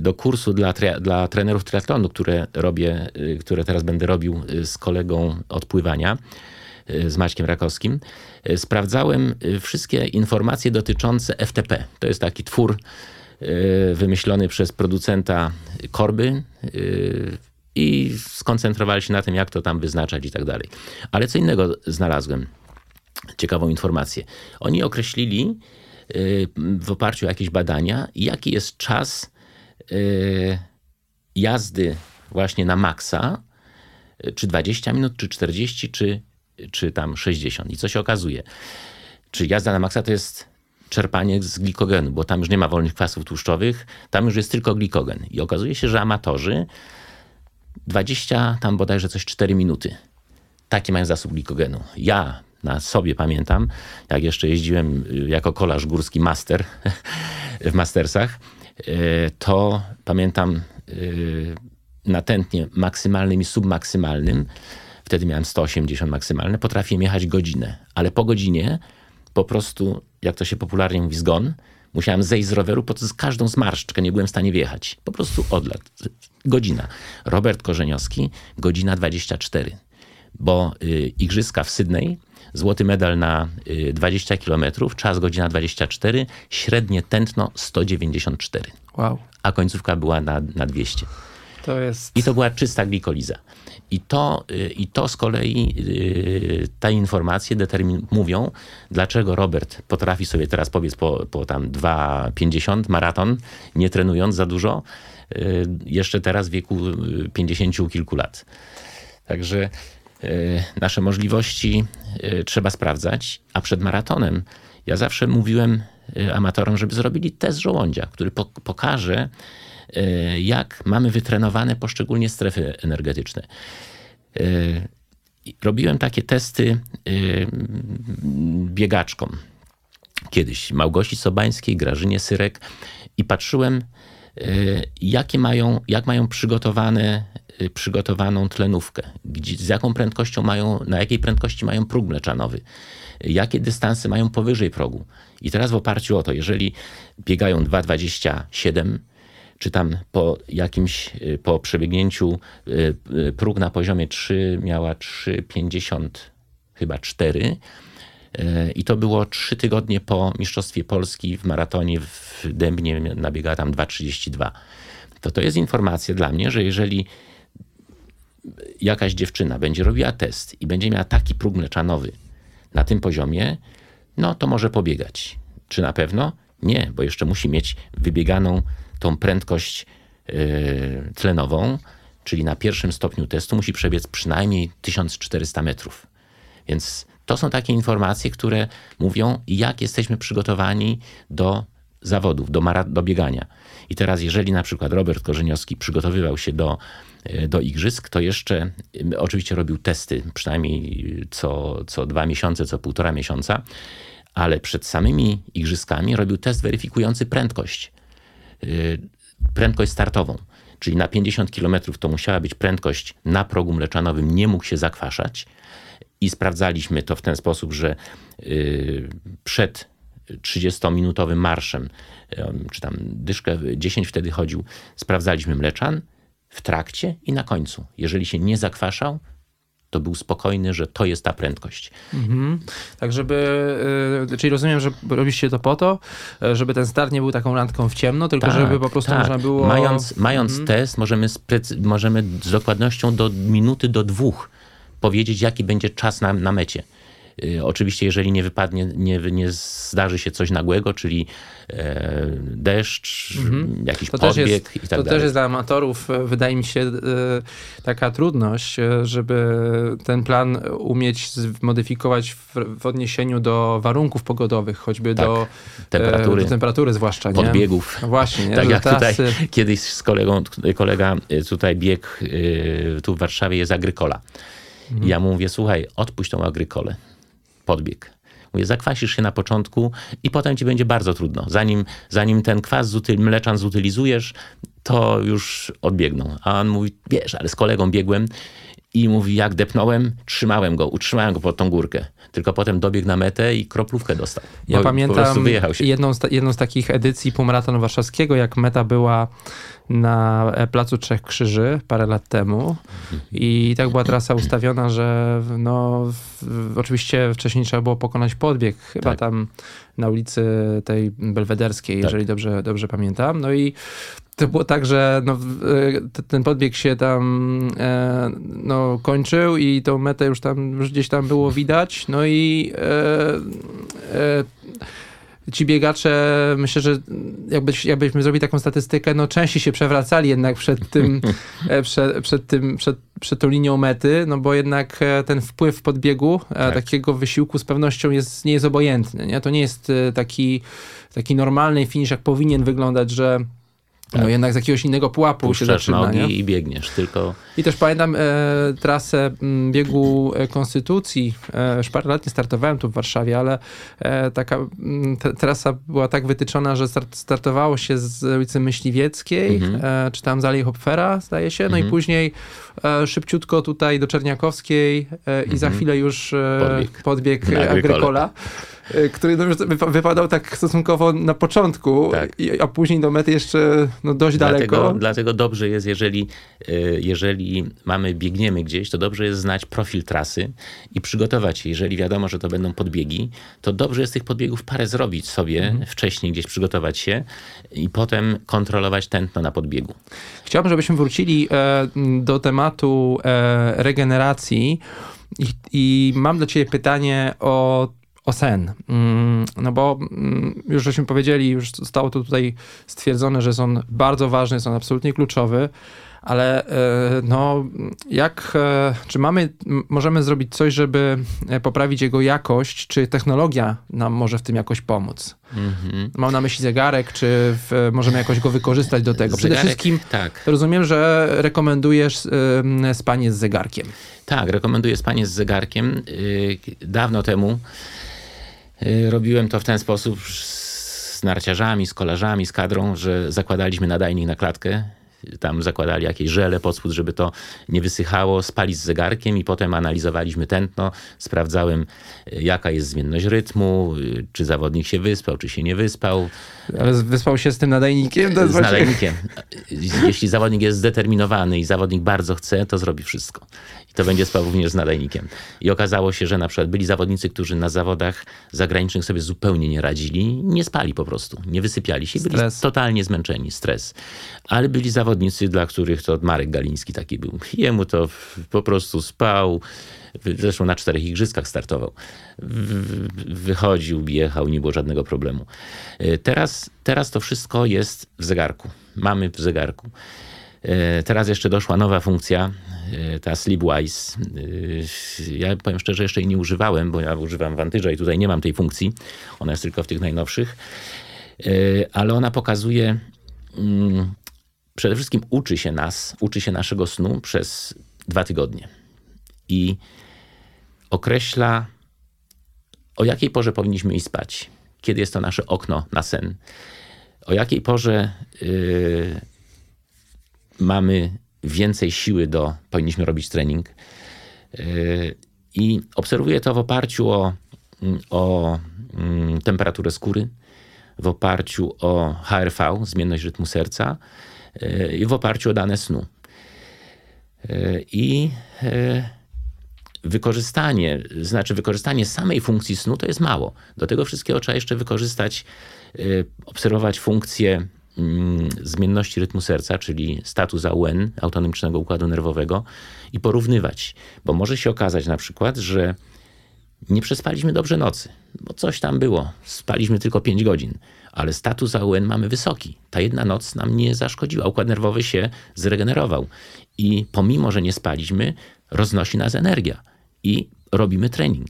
do kursu dla trenerów triatlonu, które teraz będę robił z kolegą od pływania, z Maćkiem Rakowskim, sprawdzałem wszystkie informacje dotyczące FTP. To jest taki twór wymyślony przez producenta korby i skoncentrowali się na tym, jak to tam wyznaczać i tak dalej. Ale co innego znalazłem. Ciekawą informację. Oni określili w oparciu o jakieś badania, jaki jest czas jazdy właśnie na maksa, czy 20 minut, czy 40, czy tam 60. I co się okazuje? Czy jazda na maksa to jest czerpanie z glikogenu, bo tam już nie ma wolnych kwasów tłuszczowych, tam już jest tylko glikogen. I okazuje się, że amatorzy 20, tam bodajże coś 4 minuty. Taki mają zasób glikogenu. Ja na sobie pamiętam, jak jeszcze jeździłem jako kolarz górski master w mastersach, to pamiętam na tętnie maksymalnym i submaksymalnym, wtedy miałem 180 maksymalne, potrafiłem jechać godzinę, ale po godzinie po prostu, jak to się popularnie mówi, zgon, musiałem zejść z roweru pod każdą zmarszczkę, nie byłem w stanie wjechać. Po prostu odlot. Godzina. Robert Korzeniowski, godzina 24. Bo igrzyska w Sydney Złoty medal na 20 km, czas godzina 24, średnie tętno 194. Wow. A końcówka była na 200. To jest... I to była czysta glikoliza. I to z kolei te informacje mówią, dlaczego Robert potrafi sobie teraz pobiec po tam 2,50 maraton, nie trenując za dużo, jeszcze teraz w wieku 50 kilku lat. Także nasze możliwości trzeba sprawdzać, a przed maratonem ja zawsze mówiłem amatorom, żeby zrobili test żołądzia, który pokaże, jak mamy wytrenowane poszczególnie strefy energetyczne. Robiłem takie testy biegaczkom kiedyś, Małgosi Sobańskiej, Grażynie Syrek, i patrzyłem, jak mają przygotowaną tlenówkę, z jaką prędkością mają, na jakiej prędkości mają próg mleczanowy, jakie dystanse mają powyżej progu. I teraz w oparciu o to, jeżeli biegają 2,27, czy tam po przebiegnięciu próg na poziomie 3 miała 3,50, chyba 4. I to było 3 tygodnie po Mistrzostwie Polski w maratonie w Dębnie, nabiegała tam 2,32. To jest informacja dla mnie, że jeżeli jakaś dziewczyna będzie robiła test i będzie miała taki próg mleczanowy na tym poziomie, no to może pobiegać. Czy na pewno? Nie, bo jeszcze musi mieć wybieganą tą prędkość tlenową, czyli na pierwszym stopniu testu musi przebiec przynajmniej 1400 metrów. Więc to są takie informacje, które mówią, jak jesteśmy przygotowani do zawodów, do biegania. I teraz jeżeli na przykład Robert Korzeniowski przygotowywał się do igrzysk, to jeszcze oczywiście robił testy przynajmniej co 2 miesiące, co 1,5 miesiąca, ale przed samymi igrzyskami robił test weryfikujący prędkość startową. Czyli na 50 km to musiała być prędkość na progu mleczanowym, nie mógł się zakwaszać. I sprawdzaliśmy to w ten sposób, że przed 30-minutowym marszem, czy tam dyszkę 10 wtedy chodził, sprawdzaliśmy mleczan w trakcie i na końcu. Jeżeli się nie zakwaszał, to był spokojny, że to jest ta prędkość. Mhm. Tak, czyli rozumiem, że robiliście to po to, żeby ten start nie był taką randką w ciemno, tylko żeby po prostu można było... Mając test, możemy z dokładnością do minuty, do 2 powiedzieć, jaki będzie czas na mecie. Oczywiście, jeżeli nie wypadnie, nie zdarzy się coś nagłego, czyli deszcz, jakiś podbieg i tak dalej. To też jest dla amatorów, wydaje mi się, taka trudność, żeby ten plan umieć zmodyfikować w odniesieniu do warunków pogodowych, choćby do temperatury zwłaszcza. Podbiegów. Nie? Właśnie. Tak jak tutaj kiedyś z kolega tutaj biegł, tu w Warszawie jest Agrykola. Ja mu mówię, słuchaj, odpuść tą Agrykolę. Podbieg. Mówię, zakwasisz się na początku i potem ci będzie bardzo trudno. Zanim ten kwas mleczan zutylizujesz, to już odbiegną. A on mówi, wiesz, ale z kolegą biegłem i mówi, jak depnąłem, utrzymałem go pod tą górkę. Tylko potem dobiegł na metę i kroplówkę dostał. Ja pamiętam jedną z takich edycji półmaratonu warszawskiego, jak meta była na Placu Trzech Krzyży parę lat temu i tak była trasa ustawiona, że oczywiście wcześniej trzeba było pokonać podbieg chyba tam na ulicy tej Belwederskiej, jeżeli dobrze pamiętam. No i to było tak, że ten podbieg się tam kończył i tą metę już gdzieś tam było widać. No i ci biegacze, myślę, że jakbyśmy zrobili taką statystykę, częściej się przewracali jednak przed tą linią mety, bo jednak ten wpływ podbiegu, takiego wysiłku z pewnością nie jest obojętny. Nie? To nie jest taki normalny finisz, jak powinien wyglądać, że jednak z jakiegoś innego pułapu puszczasz się zaczyna. Puszczasz nogi i biegniesz tylko... I też pamiętam trasę biegu Konstytucji. Już parę lat nie startowałem tu w Warszawie, ale taka trasa była tak wytyczona, że startowało się z ulicy Myśliwieckiej, czy tam z Alei Hopfera, zdaje się. No i później szybciutko tutaj do Czerniakowskiej i za chwilę już podbieg Agrykola. który wypadał tak stosunkowo na początku, tak. A później do mety jeszcze dość daleko. Dlatego dobrze jest, jeżeli biegniemy gdzieś, to dobrze jest znać profil trasy i przygotować się. Jeżeli wiadomo, że to będą podbiegi, to dobrze jest tych podbiegów parę zrobić sobie, wcześniej gdzieś przygotować się i potem kontrolować tętno na podbiegu. Chciałbym, żebyśmy wrócili do tematu regeneracji i mam do ciebie pytanie o sen. No bo już żeśmy powiedzieli, już zostało to tutaj stwierdzone, że jest on bardzo ważny, jest on absolutnie kluczowy, ale możemy zrobić coś, żeby poprawić jego jakość, czy technologia nam może w tym jakoś pomóc? Mam na myśli zegarek, czy możemy jakoś go wykorzystać do tego? Przede wszystkim tak. Rozumiem, że rekomendujesz spanie z zegarkiem. Tak, rekomenduję spanie z zegarkiem. Dawno temu robiłem to w ten sposób z narciarzami, z kolarzami, z kadrą, że zakładaliśmy nadajnik na klatkę. Tam zakładali jakieś żele pod spód, żeby to nie wysychało, spali z zegarkiem i potem analizowaliśmy tętno. Sprawdzałem, jaka jest zmienność rytmu, czy zawodnik się wyspał, czy się nie wyspał. Ale wyspał się z tym nadajnikiem? To z właśnie... nadajnikiem. Jeśli zawodnik jest zdeterminowany i zawodnik bardzo chce, to zrobi wszystko. I to będzie spał również z nadajnikiem. I okazało się, że na przykład byli zawodnicy, którzy na zawodach zagranicznych sobie zupełnie nie radzili, nie spali po prostu, nie wysypiali się, byli totalnie zmęczeni, stres. Ale byli zawodnicy, dla których to Marek Galiński taki był. Jemu to po prostu spał, zresztą na 4 igrzyskach startował. Wychodził, jechał, nie było żadnego problemu. Teraz to wszystko jest w zegarku. Mamy w zegarku. Teraz jeszcze doszła nowa funkcja, ta Sleepwise. Ja powiem szczerze, jeszcze jej nie używałem, bo ja używam Vantage'a i tutaj nie mam tej funkcji. Ona jest tylko w tych najnowszych. Ale ona pokazuje, przede wszystkim uczy się nas, uczy się naszego snu przez 2 tygodnie. I określa, o jakiej porze powinniśmy iść spać. Kiedy jest to nasze okno na sen. O jakiej porze... mamy więcej siły powinniśmy robić trening. I obserwuję to w oparciu o temperaturę skóry, w oparciu o HRV, zmienność rytmu serca i w oparciu o dane snu. I wykorzystanie samej funkcji snu to jest mało. Do tego wszystkiego trzeba jeszcze wykorzystać, obserwować funkcję zmienności rytmu serca, czyli status AUN, autonomicznego układu nerwowego i porównywać. Bo może się okazać na przykład, że nie przespaliśmy dobrze nocy, bo coś tam było. Spaliśmy tylko 5 godzin, ale status AUN mamy wysoki. Ta jedna noc nam nie zaszkodziła. Układ nerwowy się zregenerował i pomimo, że nie spaliśmy, roznosi nas energia i robimy trening.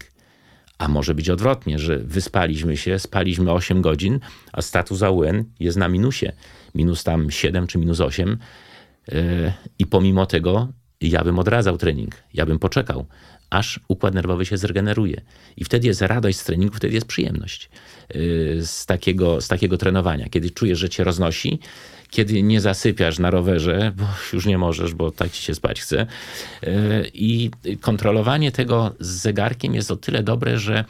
A może być odwrotnie, że wyspaliśmy się, spaliśmy 8 godzin, a status AUN jest na minusie. Minus tam 7 czy minus 8. I pomimo tego ja bym odradzał trening. Ja bym poczekał, aż układ nerwowy się zregeneruje. I wtedy jest radość z treningu, wtedy jest przyjemność z takiego trenowania. Kiedy czujesz, że cię roznosi, kiedy nie zasypiasz na rowerze, bo już nie możesz, bo tak ci się spać chce. I kontrolowanie tego z zegarkiem jest o tyle dobre, że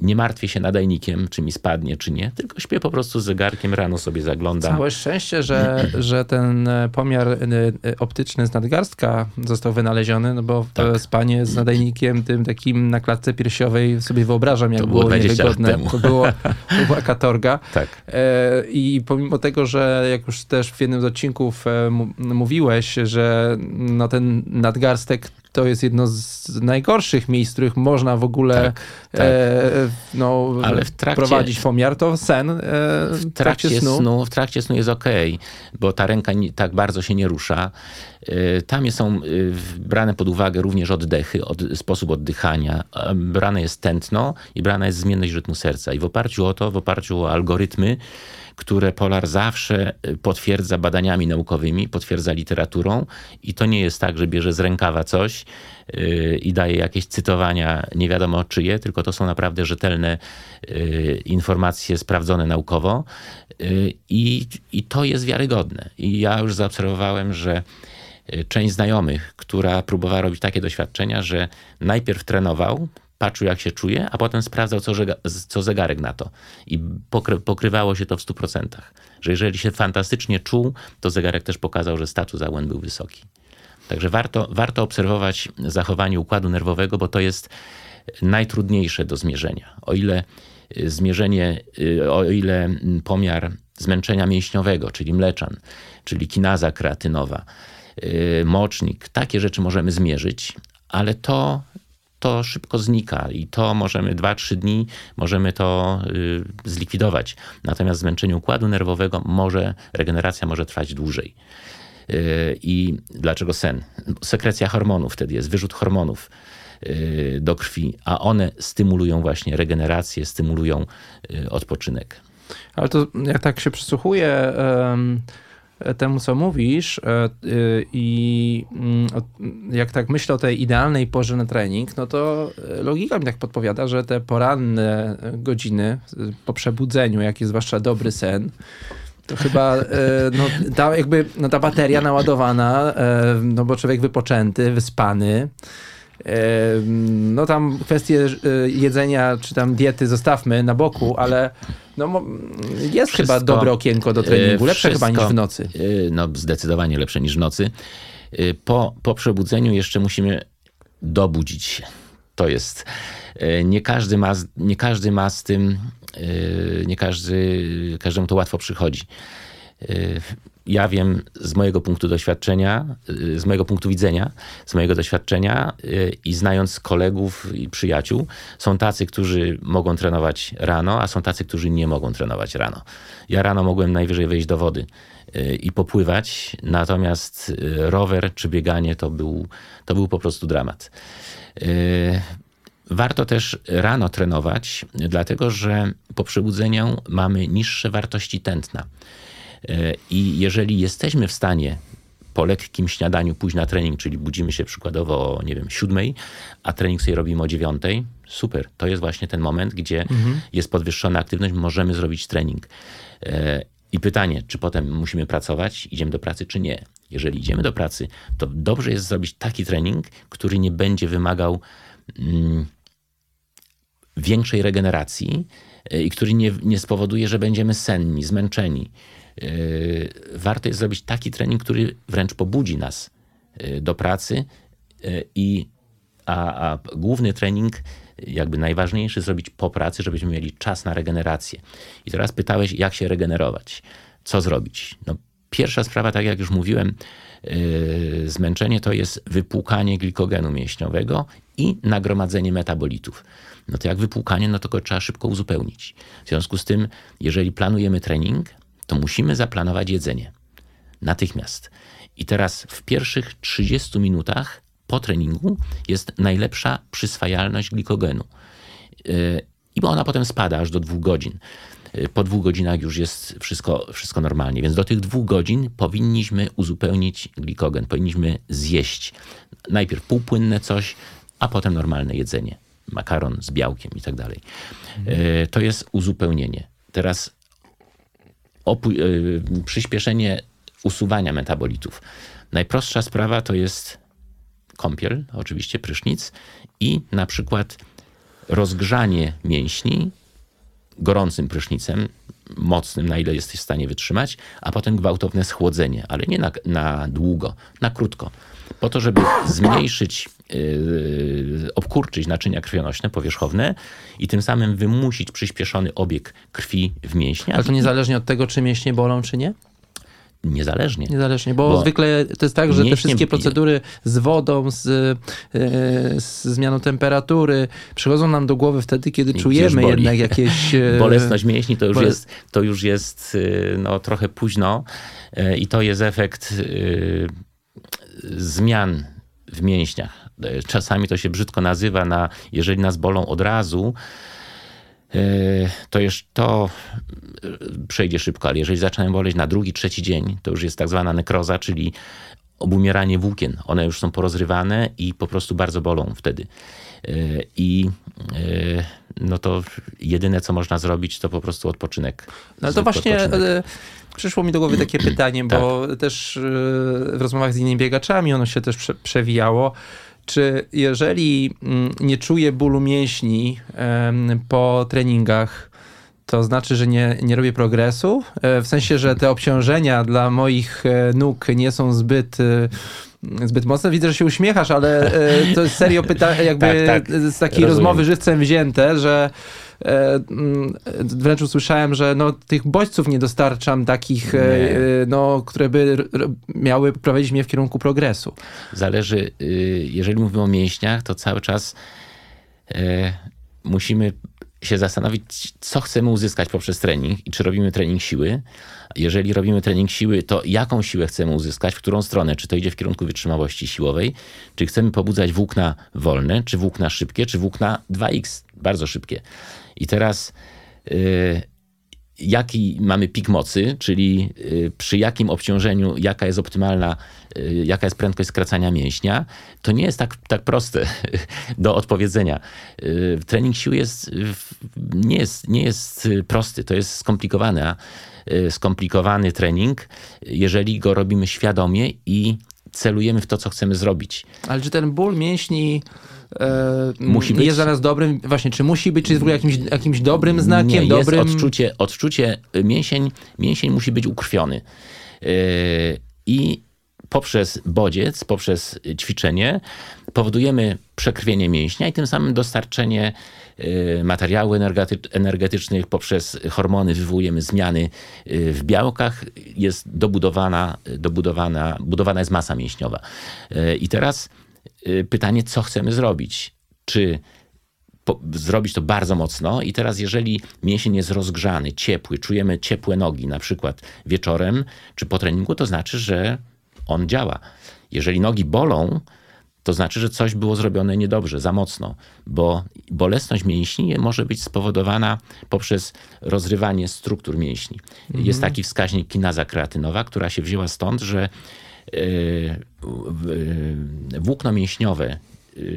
nie martwię się nadajnikiem, czy mi spadnie, czy nie, tylko śpię po prostu z zegarkiem, rano sobie zaglądam. Całe szczęście, że ten pomiar optyczny z nadgarstka został wynaleziony, no bo tak. Spanie z nadajnikiem, tym takim na klatce piersiowej, sobie wyobrażam, jak to było niewygodne. To była katorga. Tak. I pomimo tego, że jak już też w jednym z odcinków mówiłeś, że no ten nadgarstek to jest jedno z najgorszych miejsc, w których można w ogóle prowadzić pomiar, to sen w trakcie snu. W trakcie snu jest okej, bo ta ręka tak bardzo się nie rusza. Tam są brane pod uwagę również oddechy, sposób oddychania. Brane jest tętno i brana jest zmienność rytmu serca. I w oparciu o to, w oparciu o algorytmy, które Polar zawsze potwierdza badaniami naukowymi, potwierdza literaturą i to nie jest tak, że bierze z rękawa coś i daje jakieś cytowania nie wiadomo czyje, tylko to są naprawdę rzetelne informacje sprawdzone naukowo i to jest wiarygodne. I ja już zaobserwowałem, że część znajomych, która próbowała robić takie doświadczenia, że najpierw trenował patrzył jak się czuje, a potem sprawdzał co zegarek na to. I pokrywało się to w 100%. Że jeżeli się fantastycznie czuł, to zegarek też pokazał, że status AON był wysoki. Także warto obserwować zachowanie układu nerwowego, bo to jest najtrudniejsze do zmierzenia. O ile pomiar zmęczenia mięśniowego, czyli mleczan, czyli kinaza kreatynowa, mocznik, takie rzeczy możemy zmierzyć, ale to szybko znika i to możemy 2-3 dni możemy to zlikwidować. Natomiast zmęczenie układu nerwowego regeneracja może trwać dłużej. I dlaczego sen? Sekrecja hormonów wtedy jest, wyrzut hormonów do krwi, a one stymulują właśnie regenerację, stymulują odpoczynek. Ale to jak tak się przysłuchuję temu, co mówisz i jak tak myślę o tej idealnej porze na trening, no to logika mi tak podpowiada, że te poranne godziny po przebudzeniu, jak jest zwłaszcza dobry sen, to chyba ta bateria naładowana, no bo człowiek wypoczęty, wyspany. No tam kwestie jedzenia czy tam diety zostawmy na boku, ale no, jest wszystko, chyba dobre okienko do treningu. Lepsze wszystko, chyba niż w nocy. No zdecydowanie lepsze niż w nocy. Po przebudzeniu jeszcze musimy dobudzić się. To jest. Nie każdy ma z tym, każdemu to łatwo przychodzi. Ja wiem z mojego doświadczenia i znając kolegów i przyjaciół, są tacy, którzy mogą trenować rano, a są tacy, którzy nie mogą trenować rano. Ja rano mogłem najwyżej wejść do wody i popływać, natomiast rower czy bieganie to był po prostu dramat. Warto też rano trenować, dlatego że po przebudzeniu mamy niższe wartości tętna. I jeżeli jesteśmy w stanie po lekkim śniadaniu pójść na trening, czyli budzimy się przykładowo o 7:00, a trening sobie robimy o 9:00, super. To jest właśnie ten moment, gdzie jest podwyższona aktywność, możemy zrobić trening. I pytanie, czy potem musimy pracować, idziemy do pracy, czy nie. Jeżeli idziemy do pracy, to dobrze jest zrobić taki trening, który nie będzie wymagał większej regeneracji i który nie spowoduje, że będziemy senni, zmęczeni. Warto jest zrobić taki trening, który wręcz pobudzi nas do pracy, a główny trening, jakby najważniejszy, zrobić po pracy, żebyśmy mieli czas na regenerację. I teraz pytałeś, jak się regenerować, co zrobić. No, pierwsza sprawa, tak jak już mówiłem, zmęczenie to jest wypłukanie glikogenu mięśniowego i nagromadzenie metabolitów. No to jak wypłukanie, no to go trzeba szybko uzupełnić. W związku z tym, jeżeli planujemy trening, to musimy zaplanować jedzenie. Natychmiast. I teraz w pierwszych 30 minutach po treningu jest najlepsza przyswajalność glikogenu. I bo ona potem spada aż do 2 godzin. Po 2 godzinach już jest wszystko normalnie. Więc do tych 2 godzin powinniśmy uzupełnić glikogen. Powinniśmy zjeść. Najpierw półpłynne coś, a potem normalne jedzenie. Makaron z białkiem i tak dalej. To jest uzupełnienie. Teraz przyspieszenie usuwania metabolitów. Najprostsza sprawa to jest kąpiel, oczywiście prysznic i na przykład rozgrzanie mięśni gorącym prysznicem, mocnym, na ile jesteś w stanie wytrzymać, a potem gwałtowne schłodzenie, ale nie na długo, na krótko. Po to, żeby zmniejszyć, obkurczyć naczynia krwionośne, powierzchowne i tym samym wymusić przyspieszony obieg krwi w mięśniach. Ale to niezależnie od tego, czy mięśnie bolą, czy nie? Niezależnie, bo zwykle to jest tak, że te wszystkie procedury z wodą, z zmianą temperatury przychodzą nam do głowy wtedy, kiedy czujemy jednak jakieś... Bolesność mięśni to już jest no, trochę późno i to jest efekt zmian w mięśniach. Czasami to się brzydko nazywa, jeżeli nas bolą od razu, to przejdzie szybko, ale jeżeli zaczynają boleć na 2, 3 dzień, to już jest tak zwana nekroza, czyli obumieranie włókien. One już są porozrywane i po prostu bardzo bolą wtedy. I no to jedyne, co można zrobić, to po prostu odpoczynek. No to właśnie przyszło mi do głowy takie pytanie, bo też w rozmowach z innymi biegaczami ono się też przewijało. czy jeżeli nie czuję bólu mięśni po treningach, to znaczy, że nie robię progresu? W sensie, że te obciążenia dla moich nóg nie są zbyt mocne. Widzę, że się uśmiechasz, ale to jest serio pytanie, jakby tak, z takiej rozmowy żywcem wzięte, że wręcz usłyszałem, że no, tych bodźców nie dostarczam takich, no, które by miały prowadzić mnie w kierunku progresu. Zależy, jeżeli mówimy o mięśniach, to cały czas musimy się zastanowić, co chcemy uzyskać poprzez trening i czy robimy trening siły. Jeżeli robimy trening siły, to jaką siłę chcemy uzyskać, w którą stronę? Czy to idzie w kierunku wytrzymałości siłowej? Czy chcemy pobudzać włókna wolne, czy włókna szybkie, czy włókna 2x, bardzo szybkie. I teraz jaki mamy pik mocy, czyli przy jakim obciążeniu, jaka jest optymalna, jaka jest prędkość skracania mięśnia, to nie jest tak proste do odpowiedzenia. Trening siły nie jest prosty, to jest skomplikowany trening, jeżeli go robimy świadomie i celujemy w to, co chcemy zrobić. Ale czy ten ból mięśni musi być? Jest dla nas dobrym, właśnie, czy musi być, czy jest w ogóle jakimś dobrym znakiem? Nie, dobrym... jest odczucie mięsień musi być ukrwiony. I poprzez bodziec, poprzez ćwiczenie powodujemy przekrwienie mięśnia i tym samym dostarczenie materiałów energetycznych. Poprzez hormony wywołujemy zmiany w białkach. Jest budowana jest masa mięśniowa. I teraz pytanie, co chcemy zrobić? Czy zrobić to bardzo mocno? I teraz, jeżeli mięsień jest rozgrzany, ciepły, czujemy ciepłe nogi na przykład wieczorem czy po treningu, to znaczy, że on działa. Jeżeli nogi bolą, to znaczy, że coś było zrobione niedobrze, za mocno, bo bolesność mięśni może być spowodowana poprzez rozrywanie struktur mięśni. Mhm. Jest taki wskaźnik kinaza kreatynowa, która się wzięła stąd, że włókno mięśniowe,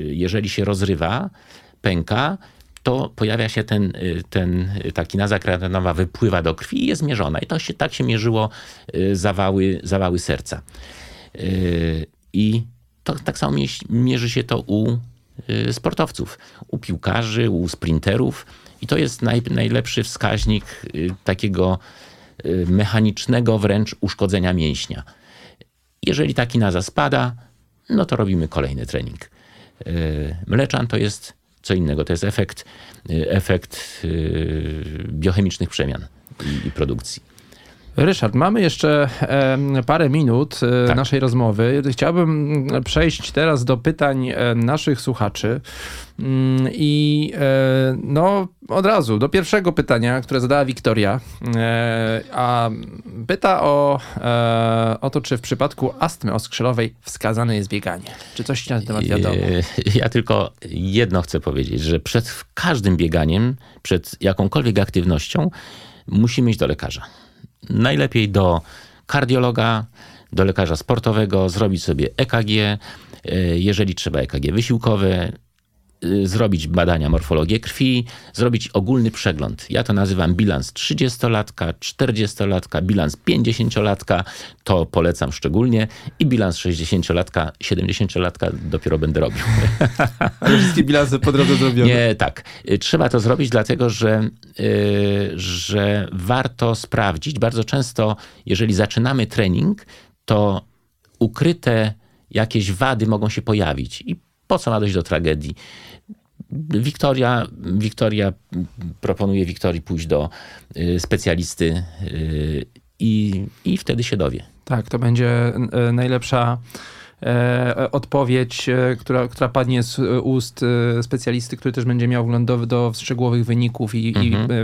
jeżeli się rozrywa, pęka, to pojawia się ta kinaza kreatynowa, wypływa do krwi i jest mierzona. I tak się mierzyło zawały serca. I to tak samo mierzy się to u sportowców, u piłkarzy, u sprinterów. I to jest najlepszy wskaźnik takiego mechanicznego wręcz uszkodzenia mięśnia. Jeżeli ta kinaza spada, no to robimy kolejny trening. Mleczan to jest co innego. To jest efekt biochemicznych przemian i produkcji. Ryszard, mamy jeszcze parę minut naszej rozmowy. Chciałbym przejść teraz do pytań naszych słuchaczy. I no od razu do pierwszego pytania, które zadała Wiktoria. A pyta o to, czy w przypadku astmy oskrzelowej wskazane jest bieganie. Czy coś na ten temat wiadomo? Ja tylko jedno chcę powiedzieć, że przed każdym bieganiem, przed jakąkolwiek aktywnością musimy iść do lekarza. Najlepiej do kardiologa, do lekarza sportowego, zrobić sobie EKG, jeżeli trzeba EKG wysiłkowe, zrobić badania morfologii krwi, zrobić ogólny przegląd. Ja to nazywam bilans 30-latka, 40-latka, bilans 50-latka, to polecam szczególnie, i bilans 60-latka, 70-latka dopiero będę robił. Ale wszystkie bilanse po drodze zrobione. Nie, tak. Trzeba to zrobić, dlatego że warto sprawdzić. Bardzo często, jeżeli zaczynamy trening, to ukryte jakieś wady mogą się pojawić i po co ma dojść do tragedii? Wiktoria proponuje Wiktorii pójść do specjalisty i wtedy się dowie. Tak, to będzie najlepsza odpowiedź, która padnie z ust specjalisty, który też będzie miał wgląd do szczegółowych wyników i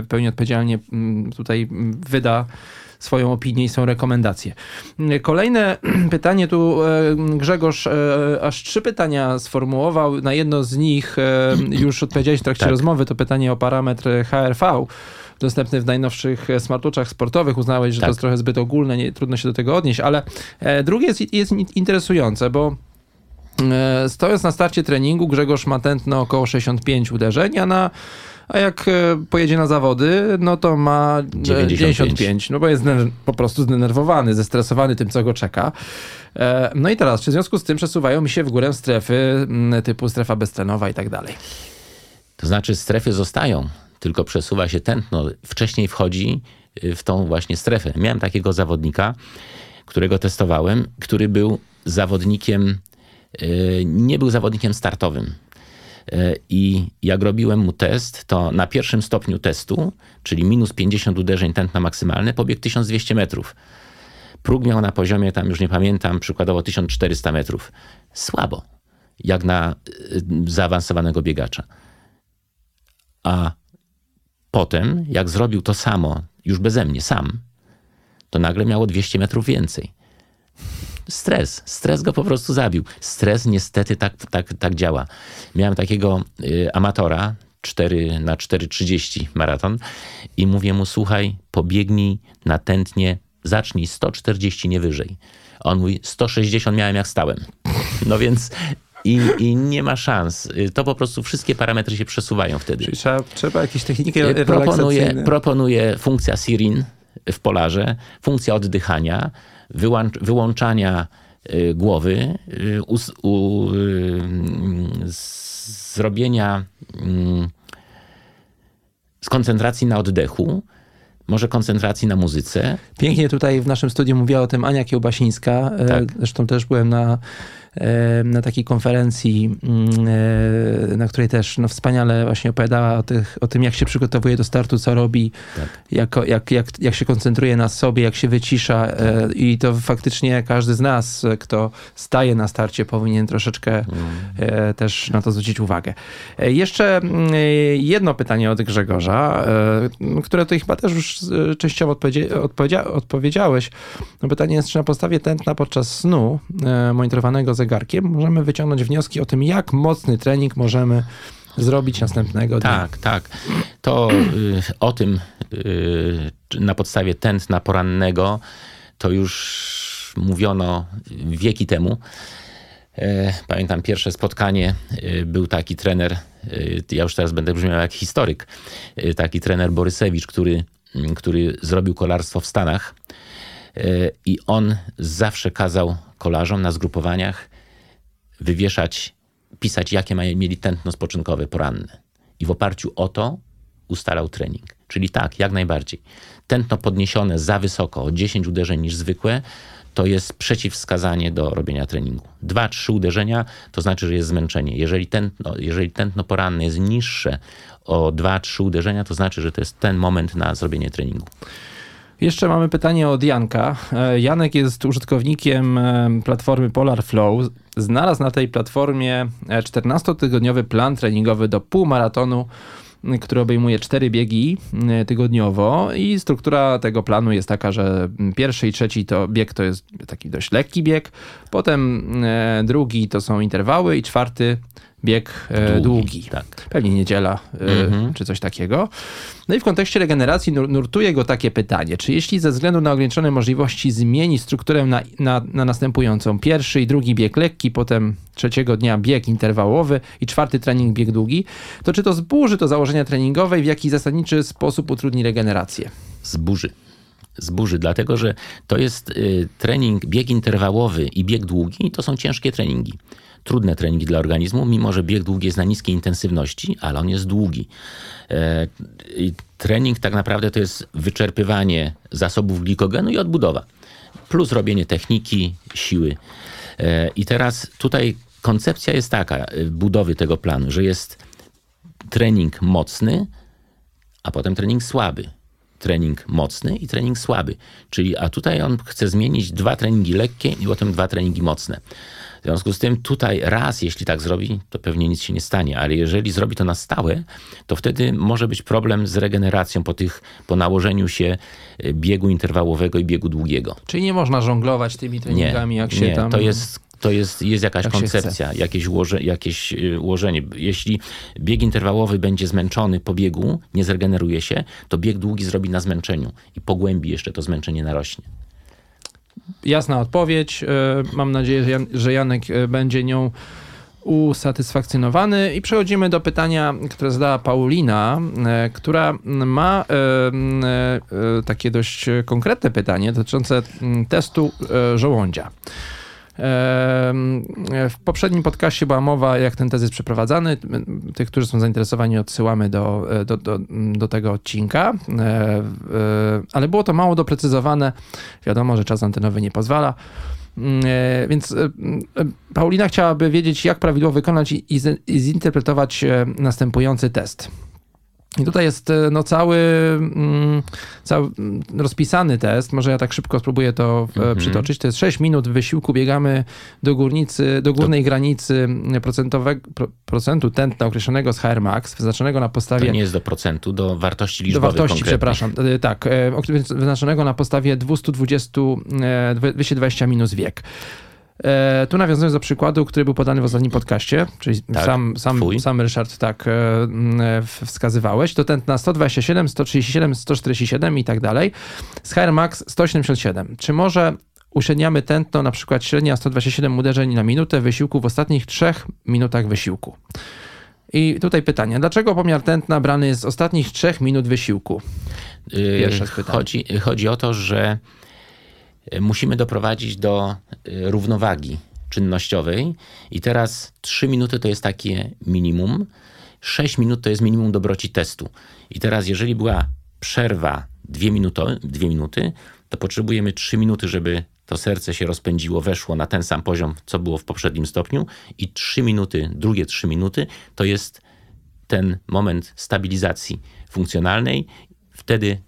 pełni odpowiedzialnie tutaj wyda swoją opinię i są rekomendacje. Kolejne pytanie, tu Grzegorz aż 3 pytania sformułował. Na jedno z nich już odpowiedziałeś w trakcie rozmowy. To pytanie o parametr HRV dostępny w najnowszych smartwatchach sportowych. Uznałeś, że to jest trochę zbyt ogólne, trudno się do tego odnieść, ale drugie jest interesujące, bo Stojąc na starcie treningu, Grzegorz ma tętno około 65 uderzeń, a jak pojedzie na zawody, no to ma 95, no bo jest po prostu zdenerwowany, zestresowany tym, co go czeka. No i teraz, czy w związku z tym przesuwają mi się w górę strefy typu strefa beztlenowa i tak dalej? To znaczy strefy zostają, tylko przesuwa się tętno. Wcześniej wchodzi w tą właśnie strefę. Miałem takiego zawodnika, którego testowałem, który był zawodnikiem, nie był zawodnikiem startowym. I jak robiłem mu test, to na pierwszym stopniu testu, czyli minus 50 uderzeń tętna maksymalne, pobiegł 1200 metrów. Próg miał na poziomie, tam już nie pamiętam, przykładowo 1400 metrów. Słabo, jak na zaawansowanego biegacza. A potem, jak zrobił to samo, już beze mnie, sam, to nagle miało 200 metrów więcej. Stres go po prostu zabił. Stres niestety tak działa. Miałem takiego amatora, 4 na 4,30 maraton i mówię mu, słuchaj, pobiegnij na tętnie, zacznij 140, nie wyżej. On mówi, 160 miałem jak stałem. No więc... I nie ma szans. To po prostu wszystkie parametry się przesuwają wtedy. Czyli trzeba jakieś techniki relaksacyjne. Proponuję funkcja sirin w polarze, funkcja oddychania, wyłączania głowy, zrobienia z koncentracji na oddechu, może koncentracji na muzyce. Pięknie tutaj w naszym studiu mówiła o tym Ania Kiełbasińska. Tak. Zresztą też byłem na takiej konferencji, na której też no, wspaniale właśnie opowiadała o tym, jak się przygotowuje do startu, co robi, tak. jak się koncentruje na sobie, jak się wycisza, tak. I to faktycznie każdy z nas, kto staje na starcie, powinien troszeczkę też na to zwrócić uwagę. Jeszcze jedno pytanie od Grzegorza, które tutaj chyba też już częściowo odpowiedziałeś. No, pytanie jest, czy na podstawie tętna podczas snu monitorowanego zegarkiem możemy wyciągnąć wnioski o tym, jak mocny trening możemy zrobić następnego dnia. Tak. To o tym na podstawie tętna porannego to już mówiono wieki temu. Pamiętam pierwsze spotkanie, był taki trener, ja już teraz będę brzmiał jak historyk, taki trener Borysewicz, który zrobił kolarstwo w Stanach i on zawsze kazał kolarzom na zgrupowaniach wywieszać, pisać, jakie mieli tętno spoczynkowe poranne. I w oparciu o to ustalał trening. Czyli tak, jak najbardziej. Tętno podniesione za wysoko, o 10 uderzeń niż zwykłe, to jest przeciwwskazanie do robienia treningu. 2-3 uderzenia to znaczy, że jest zmęczenie. Jeżeli tętno poranne jest niższe o 2-3 uderzenia, to znaczy, że to jest ten moment na zrobienie treningu. Jeszcze mamy pytanie od Janka. Janek jest użytkownikiem platformy Polar Flow. Znalazł na tej platformie 14-tygodniowy plan treningowy do półmaratonu, który obejmuje 4 biegi tygodniowo i struktura tego planu jest taka, że pierwszy i trzeci to jest taki dość lekki bieg, potem drugi to są interwały i czwarty bieg długi. Tak. Pewnie niedziela czy coś takiego. No i w kontekście regeneracji nurtuje go takie pytanie, czy jeśli ze względu na ograniczone możliwości zmieni strukturę na następującą pierwszy i drugi bieg lekki, potem trzeciego dnia bieg interwałowy i czwarty trening bieg długi, to czy to zburzy to założenia treningowe i w jaki zasadniczy sposób utrudni regenerację? Zburzy, dlatego że to jest trening, bieg interwałowy i bieg długi, to są ciężkie treningi. Trudne treningi dla organizmu, mimo że bieg długi jest na niskiej intensywności, ale on jest długi. Trening tak naprawdę to jest wyczerpywanie zasobów glikogenu i odbudowa. Plus robienie techniki, siły. I teraz tutaj koncepcja jest taka budowy tego planu, że jest trening mocny, a potem trening słaby. Trening mocny i trening słaby. Czyli a tutaj on chce zmienić 2 treningi lekkie i potem 2 treningi mocne. W związku z tym tutaj raz, jeśli tak zrobi, to pewnie nic się nie stanie, ale jeżeli zrobi to na stałe, to wtedy może być problem z regeneracją po nałożeniu się biegu interwałowego i biegu długiego. Czyli nie można żonglować tymi treningami, nie. To jest jakaś koncepcja, jakieś ułożenie. Jeśli bieg interwałowy będzie zmęczony po biegu, nie zregeneruje się, to bieg długi zrobi na zmęczeniu i pogłębi jeszcze to zmęczenie narośnie. jasna odpowiedź. Mam nadzieję, że Janek będzie nią usatysfakcjonowany. I przechodzimy do pytania, które zadała Paulina, która ma takie dość konkretne pytanie dotyczące testu żołądzia. W poprzednim podcaście była mowa, jak ten test jest przeprowadzany. Tych, którzy są zainteresowani, odsyłamy do tego odcinka. Ale było to mało doprecyzowane. Wiadomo, że czas antenowy nie pozwala. Więc Paulina chciałaby wiedzieć, jak prawidłowo wykonać i zinterpretować następujący test. I tutaj jest no, cały rozpisany test. Może ja tak szybko spróbuję to przytoczyć. To jest 6 minut wysiłku. Biegamy do górnej granicy procentu tętna określonego z HR Max, wyznaczonego na podstawie... To nie jest do procentu, do wartości liczbowej. Do wartości, przepraszam. Tak, wyznaczonego na podstawie 220 minus wiek. Tu nawiązując do przykładu, który był podany w ostatnim podcaście, czyli tak, sam Ryszard tak wskazywałeś, to tętna 127, 137, 147 i tak dalej, z HR Max 177. Czy może uśredniamy tętno, na przykład średnia 127 uderzeń na minutę wysiłku w ostatnich 3 minutach wysiłku? I tutaj pytanie, dlaczego pomiar tętna brany jest z ostatnich 3 minut wysiłku? Chodzi o to, że musimy doprowadzić do równowagi czynnościowej i teraz 3 minuty to jest takie minimum, 6 minut to jest minimum dobroci testu. I teraz jeżeli była przerwa 2 minuty, to potrzebujemy 3 minuty, żeby to serce się rozpędziło, weszło na ten sam poziom, co było w poprzednim stopniu i 3 minuty, drugie 3 minuty to jest ten moment stabilizacji funkcjonalnej. Wtedy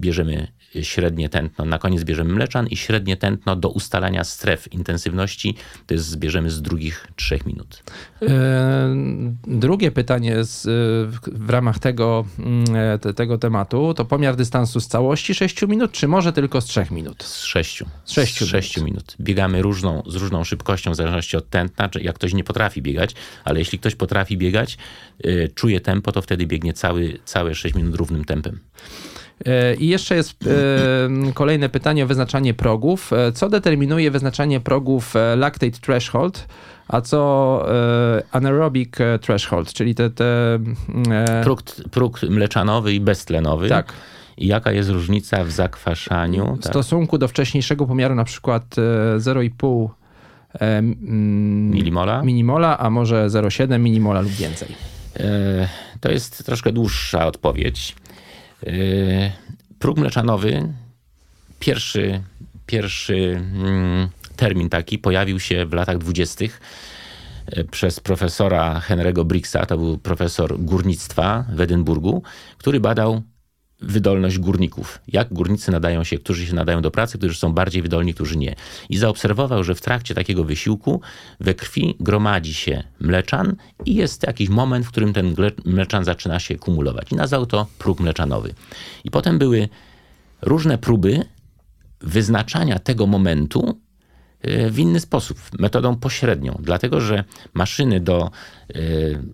bierzemy średnie tętno. Na koniec bierzemy mleczan i średnie tętno do ustalania stref intensywności to jest zbierzemy z drugich 3 minut. Drugie pytanie w ramach tego tematu to pomiar dystansu z całości 6 minut, czy może tylko z 3 minut? Z 6 minut. Biegamy z różną szybkością w zależności od tętna. Jak ktoś nie potrafi biegać, ale jeśli ktoś potrafi biegać, czuje tempo, to wtedy biegnie całe 6 minut równym tempem. I jeszcze jest kolejne pytanie o wyznaczanie progów. Co determinuje wyznaczanie progów lactate threshold, a co anaerobic threshold, czyli próg mleczanowy i beztlenowy. Tak. I jaka jest różnica w zakwaszaniu? W stosunku do wcześniejszego pomiaru, na przykład 0,5 milimola, a może 0,7 milimola lub więcej. To jest troszkę dłuższa odpowiedź. Próg mleczanowy, pierwszy termin taki pojawił się w latach 20. przez profesora Henry'ego Brixa, to był profesor górnictwa w Edynburgu, który badał wydolność górników. Jak górnicy nadają się, którzy się nadają do pracy, którzy są bardziej wydolni, którzy nie. I zaobserwował, że w trakcie takiego wysiłku we krwi gromadzi się mleczan i jest jakiś moment, w którym ten mleczan zaczyna się kumulować. I nazwał to próg mleczanowy. I potem były różne próby wyznaczania tego momentu w inny sposób, metodą pośrednią. Dlatego, że maszyny do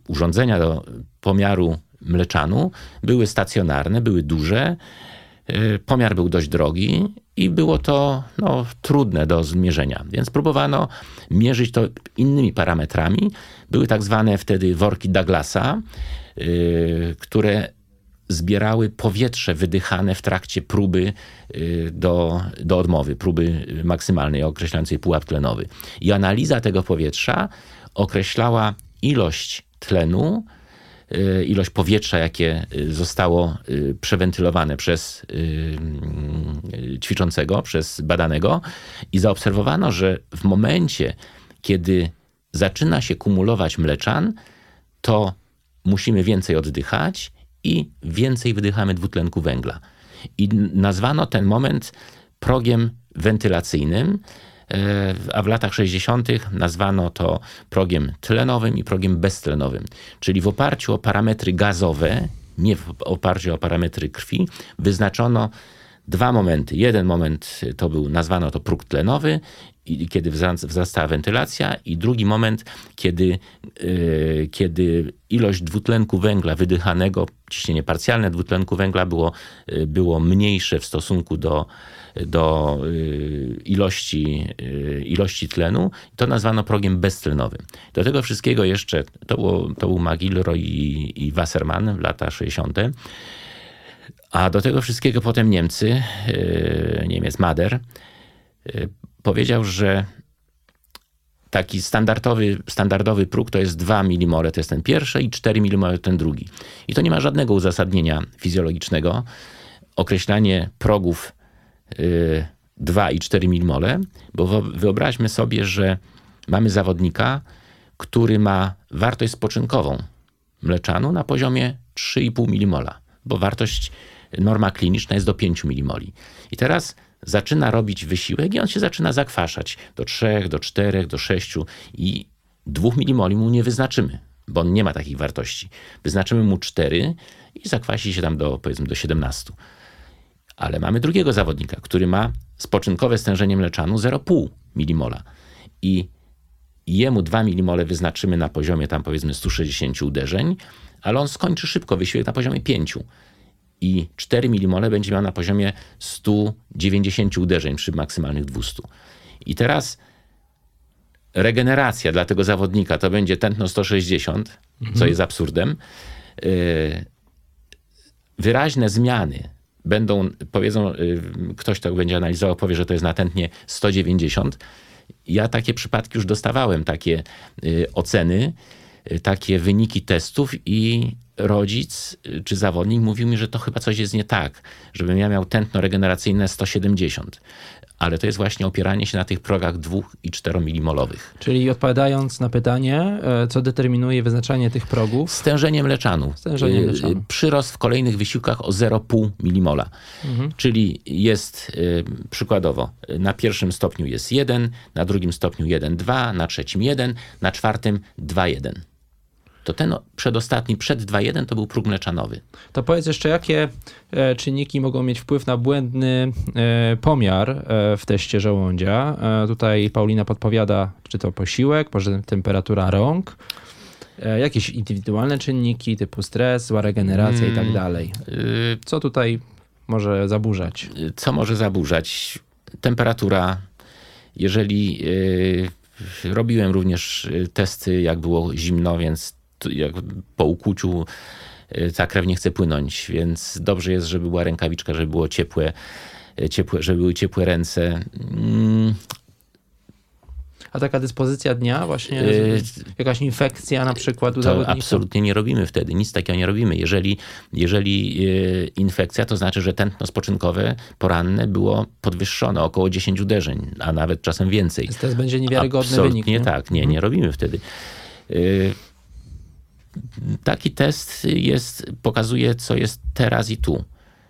urządzenia do pomiaru mleczanu były stacjonarne, były duże, pomiar był dość drogi i było to trudne do zmierzenia, więc próbowano mierzyć to innymi parametrami. Były tak zwane wtedy worki Douglasa, które zbierały powietrze wydychane w trakcie próby do odmowy, próby maksymalnej określającej pułap tlenowy. I analiza tego powietrza określała ilość tlenu, ilość powietrza, jakie zostało przewentylowane przez ćwiczącego, przez badanego i zaobserwowano, że w momencie, kiedy zaczyna się kumulować mleczan, to musimy więcej oddychać i więcej wydychamy dwutlenku węgla. I nazwano ten moment progiem wentylacyjnym, a w latach 60. nazwano to progiem tlenowym i progiem beztlenowym. Czyli w oparciu o parametry gazowe, nie w oparciu o parametry krwi, wyznaczono dwa momenty. Jeden moment to był, nazwano to próg tlenowy, kiedy wzrastała wentylacja, i drugi moment, kiedy ilość dwutlenku węgla wydychanego, ciśnienie parcjalne dwutlenku węgla było mniejsze w stosunku do ilości tlenu. To nazwano progiem beztlenowym. Do tego wszystkiego jeszcze, to był McIlroy i Wasserman, lata 60. A do tego wszystkiego potem Niemiec Mader, powiedział, że taki standardowy próg to jest 2 milimole, to jest ten pierwszy, i 4 milimole ten drugi. I to nie ma żadnego uzasadnienia fizjologicznego. Określanie progów 2 i 4 milimole, bo wyobraźmy sobie, że mamy zawodnika, który ma wartość spoczynkową mleczanu na poziomie 3,5 milimola, bo wartość, norma kliniczna jest do 5 milimoli. I teraz zaczyna robić wysiłek i on się zaczyna zakwaszać do 3, do 4, do 6 i 2 milimoli mu nie wyznaczymy, bo on nie ma takich wartości. Wyznaczymy mu 4 i zakwasi się tam do 17. Ale mamy drugiego zawodnika, który ma spoczynkowe stężenie mleczanu 0,5 milimola i jemu 2 milimole wyznaczymy na poziomie tam powiedzmy 160 uderzeń, ale on skończy szybko wysiłek na poziomie 5. I 4 milimole będzie miał na poziomie 190 uderzeń przy maksymalnych 200. I teraz regeneracja dla tego zawodnika to będzie tętno 160, co jest absurdem. Wyraźne zmiany będą, powiedzą, ktoś tak będzie analizował, powie, że to jest na tętnie 190. Ja takie przypadki już dostawałem, takie oceny, takie wyniki testów, i rodzic czy zawodnik mówił mi, że to chyba coś jest nie tak, żebym ja miał tętno regeneracyjne 170. Ale to jest właśnie opieranie się na tych progach 2 i 4 milimolowych. Czyli odpowiadając na pytanie, co determinuje wyznaczanie tych progów? Stężenie mleczanu. Przyrost w kolejnych wysiłkach o 0,5 milimola. Mhm. Czyli jest przykładowo na pierwszym stopniu jest 1, na drugim stopniu 1,2, na trzecim 1, na czwartym 2,1. To ten przedostatni, przed 2,1, to był próg mleczanowy. To powiedz jeszcze, jakie czynniki mogą mieć wpływ na błędny pomiar w teście żołądzia? Tutaj Paulina podpowiada, czy to posiłek, może temperatura rąk, jakieś indywidualne czynniki typu stres, zła regeneracja i tak dalej. Co tutaj może zaburzać? Co może zaburzać? Temperatura, jeżeli... Robiłem również testy, jak było zimno, więc jak po ukłuciu ta krew nie chce płynąć, więc dobrze jest, żeby była rękawiczka, żeby było ciepłe, żeby były ciepłe ręce. A taka dyspozycja dnia właśnie, jakaś infekcja na przykład u zawodnika? Absolutnie nie robimy wtedy, nic takiego nie robimy. Jeżeli infekcja, to znaczy, że tętno spoczynkowe poranne było podwyższone, około 10 uderzeń, a nawet czasem więcej. To będzie niewiarygodny wynik. Absolutnie tak, nie robimy wtedy. Taki test pokazuje, co jest teraz i tu,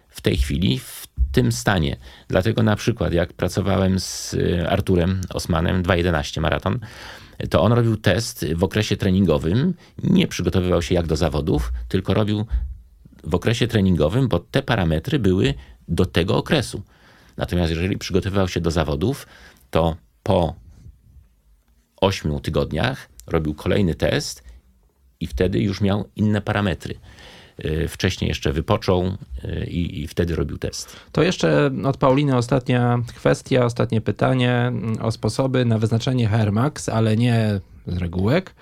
w tej chwili, w tym stanie. Dlatego na przykład jak pracowałem z Arturem Rosmanem, 2.11 maraton, to on robił test w okresie treningowym, nie przygotowywał się jak do zawodów, tylko robił w okresie treningowym, bo te parametry były do tego okresu. Natomiast jeżeli przygotowywał się do zawodów, to po 8 tygodniach robił kolejny test i wtedy już miał inne parametry. Wcześniej jeszcze wypoczął i wtedy robił test. To jeszcze od Pauliny ostatnie pytanie o sposoby na wyznaczenie Hermax, ale nie z regułek.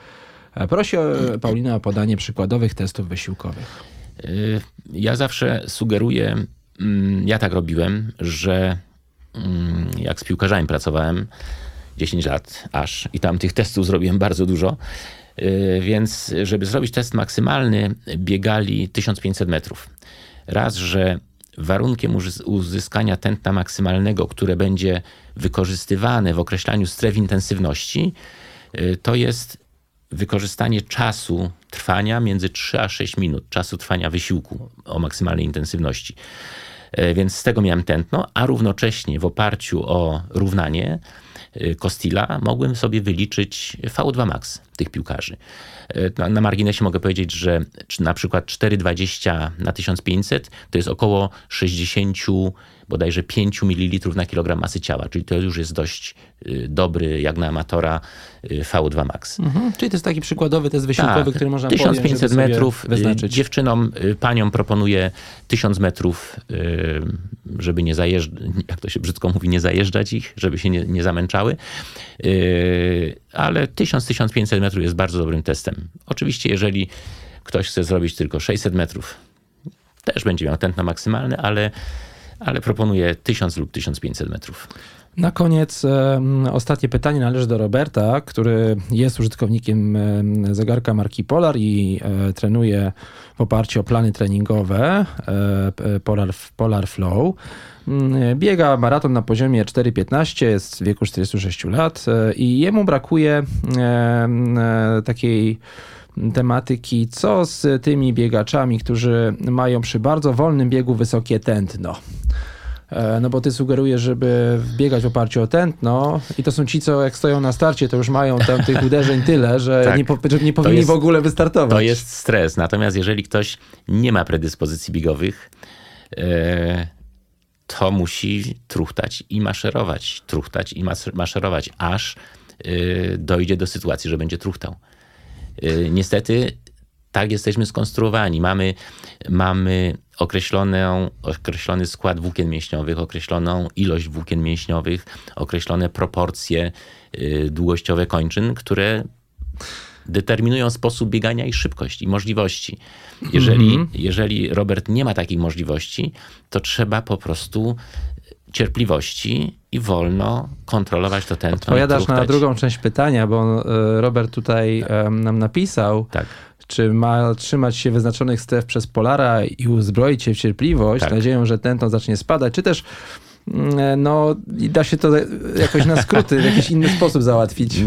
Prosi Paulina o podanie przykładowych testów wysiłkowych. Ja zawsze sugeruję, ja tak robiłem, że jak z piłkarzami pracowałem 10 lat aż i tam tych testów zrobiłem bardzo dużo, więc żeby zrobić test maksymalny, biegali 1500 metrów. Raz, że warunkiem uzyskania tętna maksymalnego, które będzie wykorzystywane w określaniu stref intensywności, to jest wykorzystanie czasu trwania między 3 a 6 minut, czasu trwania wysiłku o maksymalnej intensywności. Więc z tego miałem tętno, a równocześnie w oparciu o równanie Costilla mogłem sobie wyliczyć VO2 max. tych piłkarzy. Na marginesie mogę powiedzieć, że na przykład 4,20 na 1500 to jest około 60 bodajże 5 ml na kilogram masy ciała, czyli to już jest dość dobry, jak na amatora, VO2 max. Mhm. Czyli to jest taki przykładowy test wysiłkowy, który można 1500 podjąć, metrów wyznaczyć. Dziewczynom, paniom proponuję 1000 metrów, żeby nie zajeżdżać, jak to się brzydko mówi, nie zajeżdżać ich, żeby się nie zamęczały. Ale 1000-1500 metrów jest bardzo dobrym testem. Oczywiście, jeżeli ktoś chce zrobić tylko 600 metrów, też będzie miał tętno maksymalne, ale proponuję 1000 lub 1500 metrów. Na koniec ostatnie pytanie należy do Roberta, który jest użytkownikiem zegarka marki Polar i trenuje w oparciu o plany treningowe Polar Flow. Biega maraton na poziomie 4,15, jest w wieku 46 lat i jemu brakuje takiej tematyki, co z tymi biegaczami, którzy mają przy bardzo wolnym biegu wysokie tętno. No bo ty sugerujesz, żeby biegać w oparciu o tętno i to są ci, co jak stoją na starcie, to już mają tam tych uderzeń tyle, że tak, nie powinni w ogóle wystartować. To jest stres. Natomiast jeżeli ktoś nie ma predyspozycji biegowych, to musi truchtać i maszerować, aż dojdzie do sytuacji, że będzie truchtał. Niestety tak jesteśmy skonstruowani. Mamy określony skład włókien mięśniowych, określoną ilość włókien mięśniowych, określone proporcje długościowe kończyn, które determinują sposób biegania i szybkość i możliwości. Jeżeli Robert nie ma takich możliwości, to trzeba po prostu cierpliwości i wolno kontrolować to tętno. Odpowiadasz na drugą część pytania, bo Robert tutaj nam napisał, czy ma trzymać się wyznaczonych stref przez Polara i uzbroić się w cierpliwość, nadzieją, że tętno zacznie spadać, czy też da się to jakoś na skróty, w jakiś inny sposób załatwić.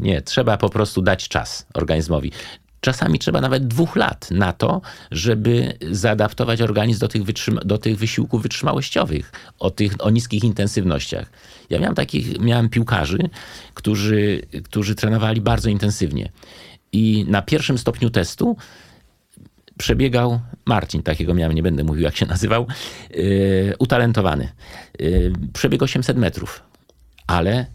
Nie. Trzeba po prostu dać czas organizmowi. Czasami trzeba nawet 2 lat na to, żeby zaadaptować organizm do tych wysiłków wytrzymałościowych, o niskich intensywnościach. Ja miałem piłkarzy, którzy trenowali bardzo intensywnie. I na pierwszym stopniu testu przebiegał Marcin, takiego miałem, nie będę mówił jak się nazywał, utalentowany. Przebiegł 800 metrów, ale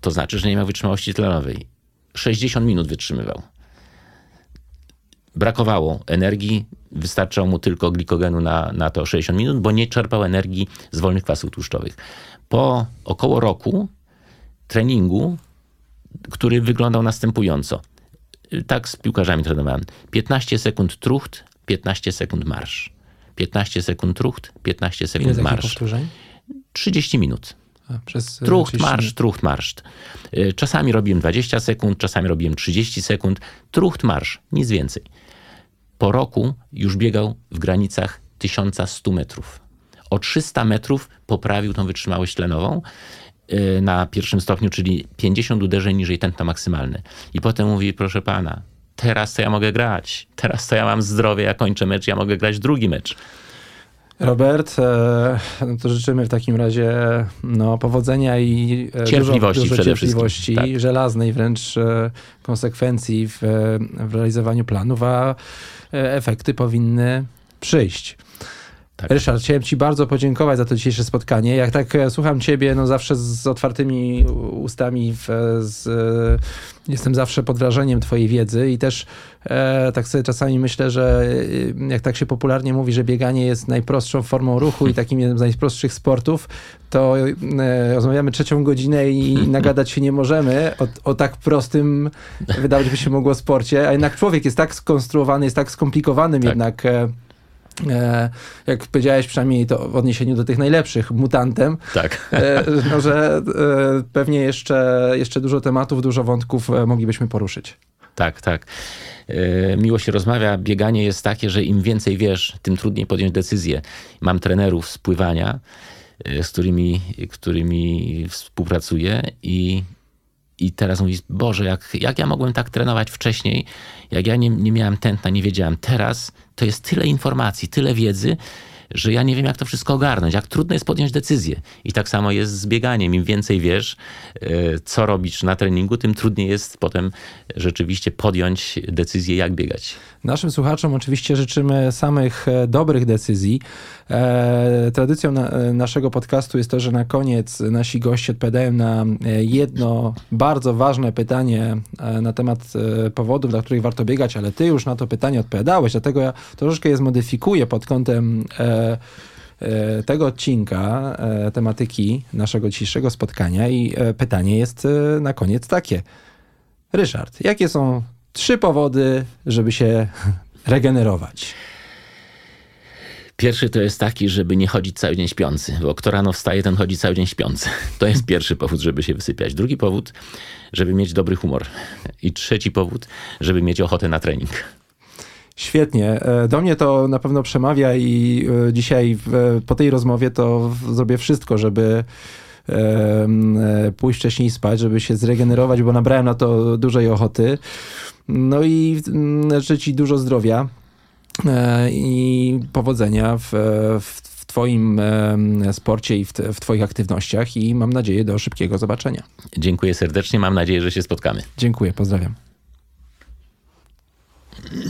to znaczy, że nie miał wytrzymałości tlenowej. 60 minut wytrzymywał. Brakowało energii, wystarczało mu tylko glikogenu na to 60 minut, bo nie czerpał energii z wolnych kwasów tłuszczowych. Po około roku treningu, który wyglądał następująco. Tak z piłkarzami trenowałem. 15 sekund trucht, 15 sekund marsz. 15 sekund trucht, 15 sekund ile marsz. Ile powtórzeń? 30 minut. Trucht, marsz, trucht, marsz. Czasami robiłem 20 sekund, czasami robiłem 30 sekund. Trucht, marsz, nic więcej. Po roku już biegał w granicach 1100 metrów. O 300 metrów poprawił tą wytrzymałość tlenową na pierwszym stopniu, czyli 50 uderzeń niżej tętno maksymalne. I potem mówi, proszę pana, teraz to ja mogę grać. Teraz to ja mam zdrowie, ja kończę mecz, ja mogę grać drugi mecz. Robert, to życzymy w takim razie powodzenia i dużo cierpliwości, żelaznej wręcz konsekwencji w realizowaniu planów, a efekty powinny przyjść. Tak. Ryszard, chciałem ci bardzo podziękować za to dzisiejsze spotkanie. Jak tak słucham ciebie, zawsze z otwartymi ustami, jestem zawsze pod wrażeniem twojej wiedzy i też tak sobie czasami myślę, że jak tak się popularnie mówi, że bieganie jest najprostszą formą ruchu i takim jednym z najprostszych sportów, to rozmawiamy 3. godzinę i nagadać się nie możemy o tak prostym, wydawać by się mogło, sporcie, a jednak człowiek jest tak skonstruowany, jest tak skomplikowanym jednak... jak powiedziałeś, przynajmniej to w odniesieniu do tych najlepszych, mutantem, że pewnie jeszcze dużo tematów, dużo wątków moglibyśmy poruszyć. Tak. Miło się rozmawia. Bieganie jest takie, że im więcej wiesz, tym trudniej podjąć decyzję. Mam trenerów z pływania, z którymi współpracuję i teraz mówisz, Boże, jak ja mogłem tak trenować wcześniej, jak ja nie miałem tętna, nie wiedziałem. Teraz to jest tyle informacji, tyle wiedzy, że ja nie wiem, jak to wszystko ogarnąć, jak trudno jest podjąć decyzję. I tak samo jest z bieganiem. Im więcej wiesz, co robisz na treningu, tym trudniej jest potem rzeczywiście podjąć decyzję, jak biegać. Naszym słuchaczom oczywiście życzymy samych dobrych decyzji. Tradycją naszego podcastu jest to, że na koniec nasi goście odpowiadają na jedno bardzo ważne pytanie na temat powodów, dla których warto biegać, ale ty już na to pytanie odpowiadałeś, dlatego ja troszeczkę je zmodyfikuję pod kątem tego odcinka, tematyki naszego dzisiejszego spotkania i pytanie jest na koniec takie. Ryszard, jakie są 3 powody, żeby się regenerować? Pierwszy to jest taki, żeby nie chodzić cały dzień śpiący, bo kto rano wstaje, ten chodzi cały dzień śpiący. To jest pierwszy powód, żeby się wysypiać. Drugi powód, żeby mieć dobry humor. I trzeci powód, żeby mieć ochotę na trening. Świetnie. Do mnie to na pewno przemawia i dzisiaj po tej rozmowie to zrobię wszystko, żeby pójść wcześniej spać, żeby się zregenerować, bo nabrałem na to dużej ochoty. No i życzę ci dużo zdrowia i powodzenia w twoim sporcie i w twoich aktywnościach i mam nadzieję do szybkiego zobaczenia. Dziękuję serdecznie, mam nadzieję, że się spotkamy. Dziękuję, pozdrawiam.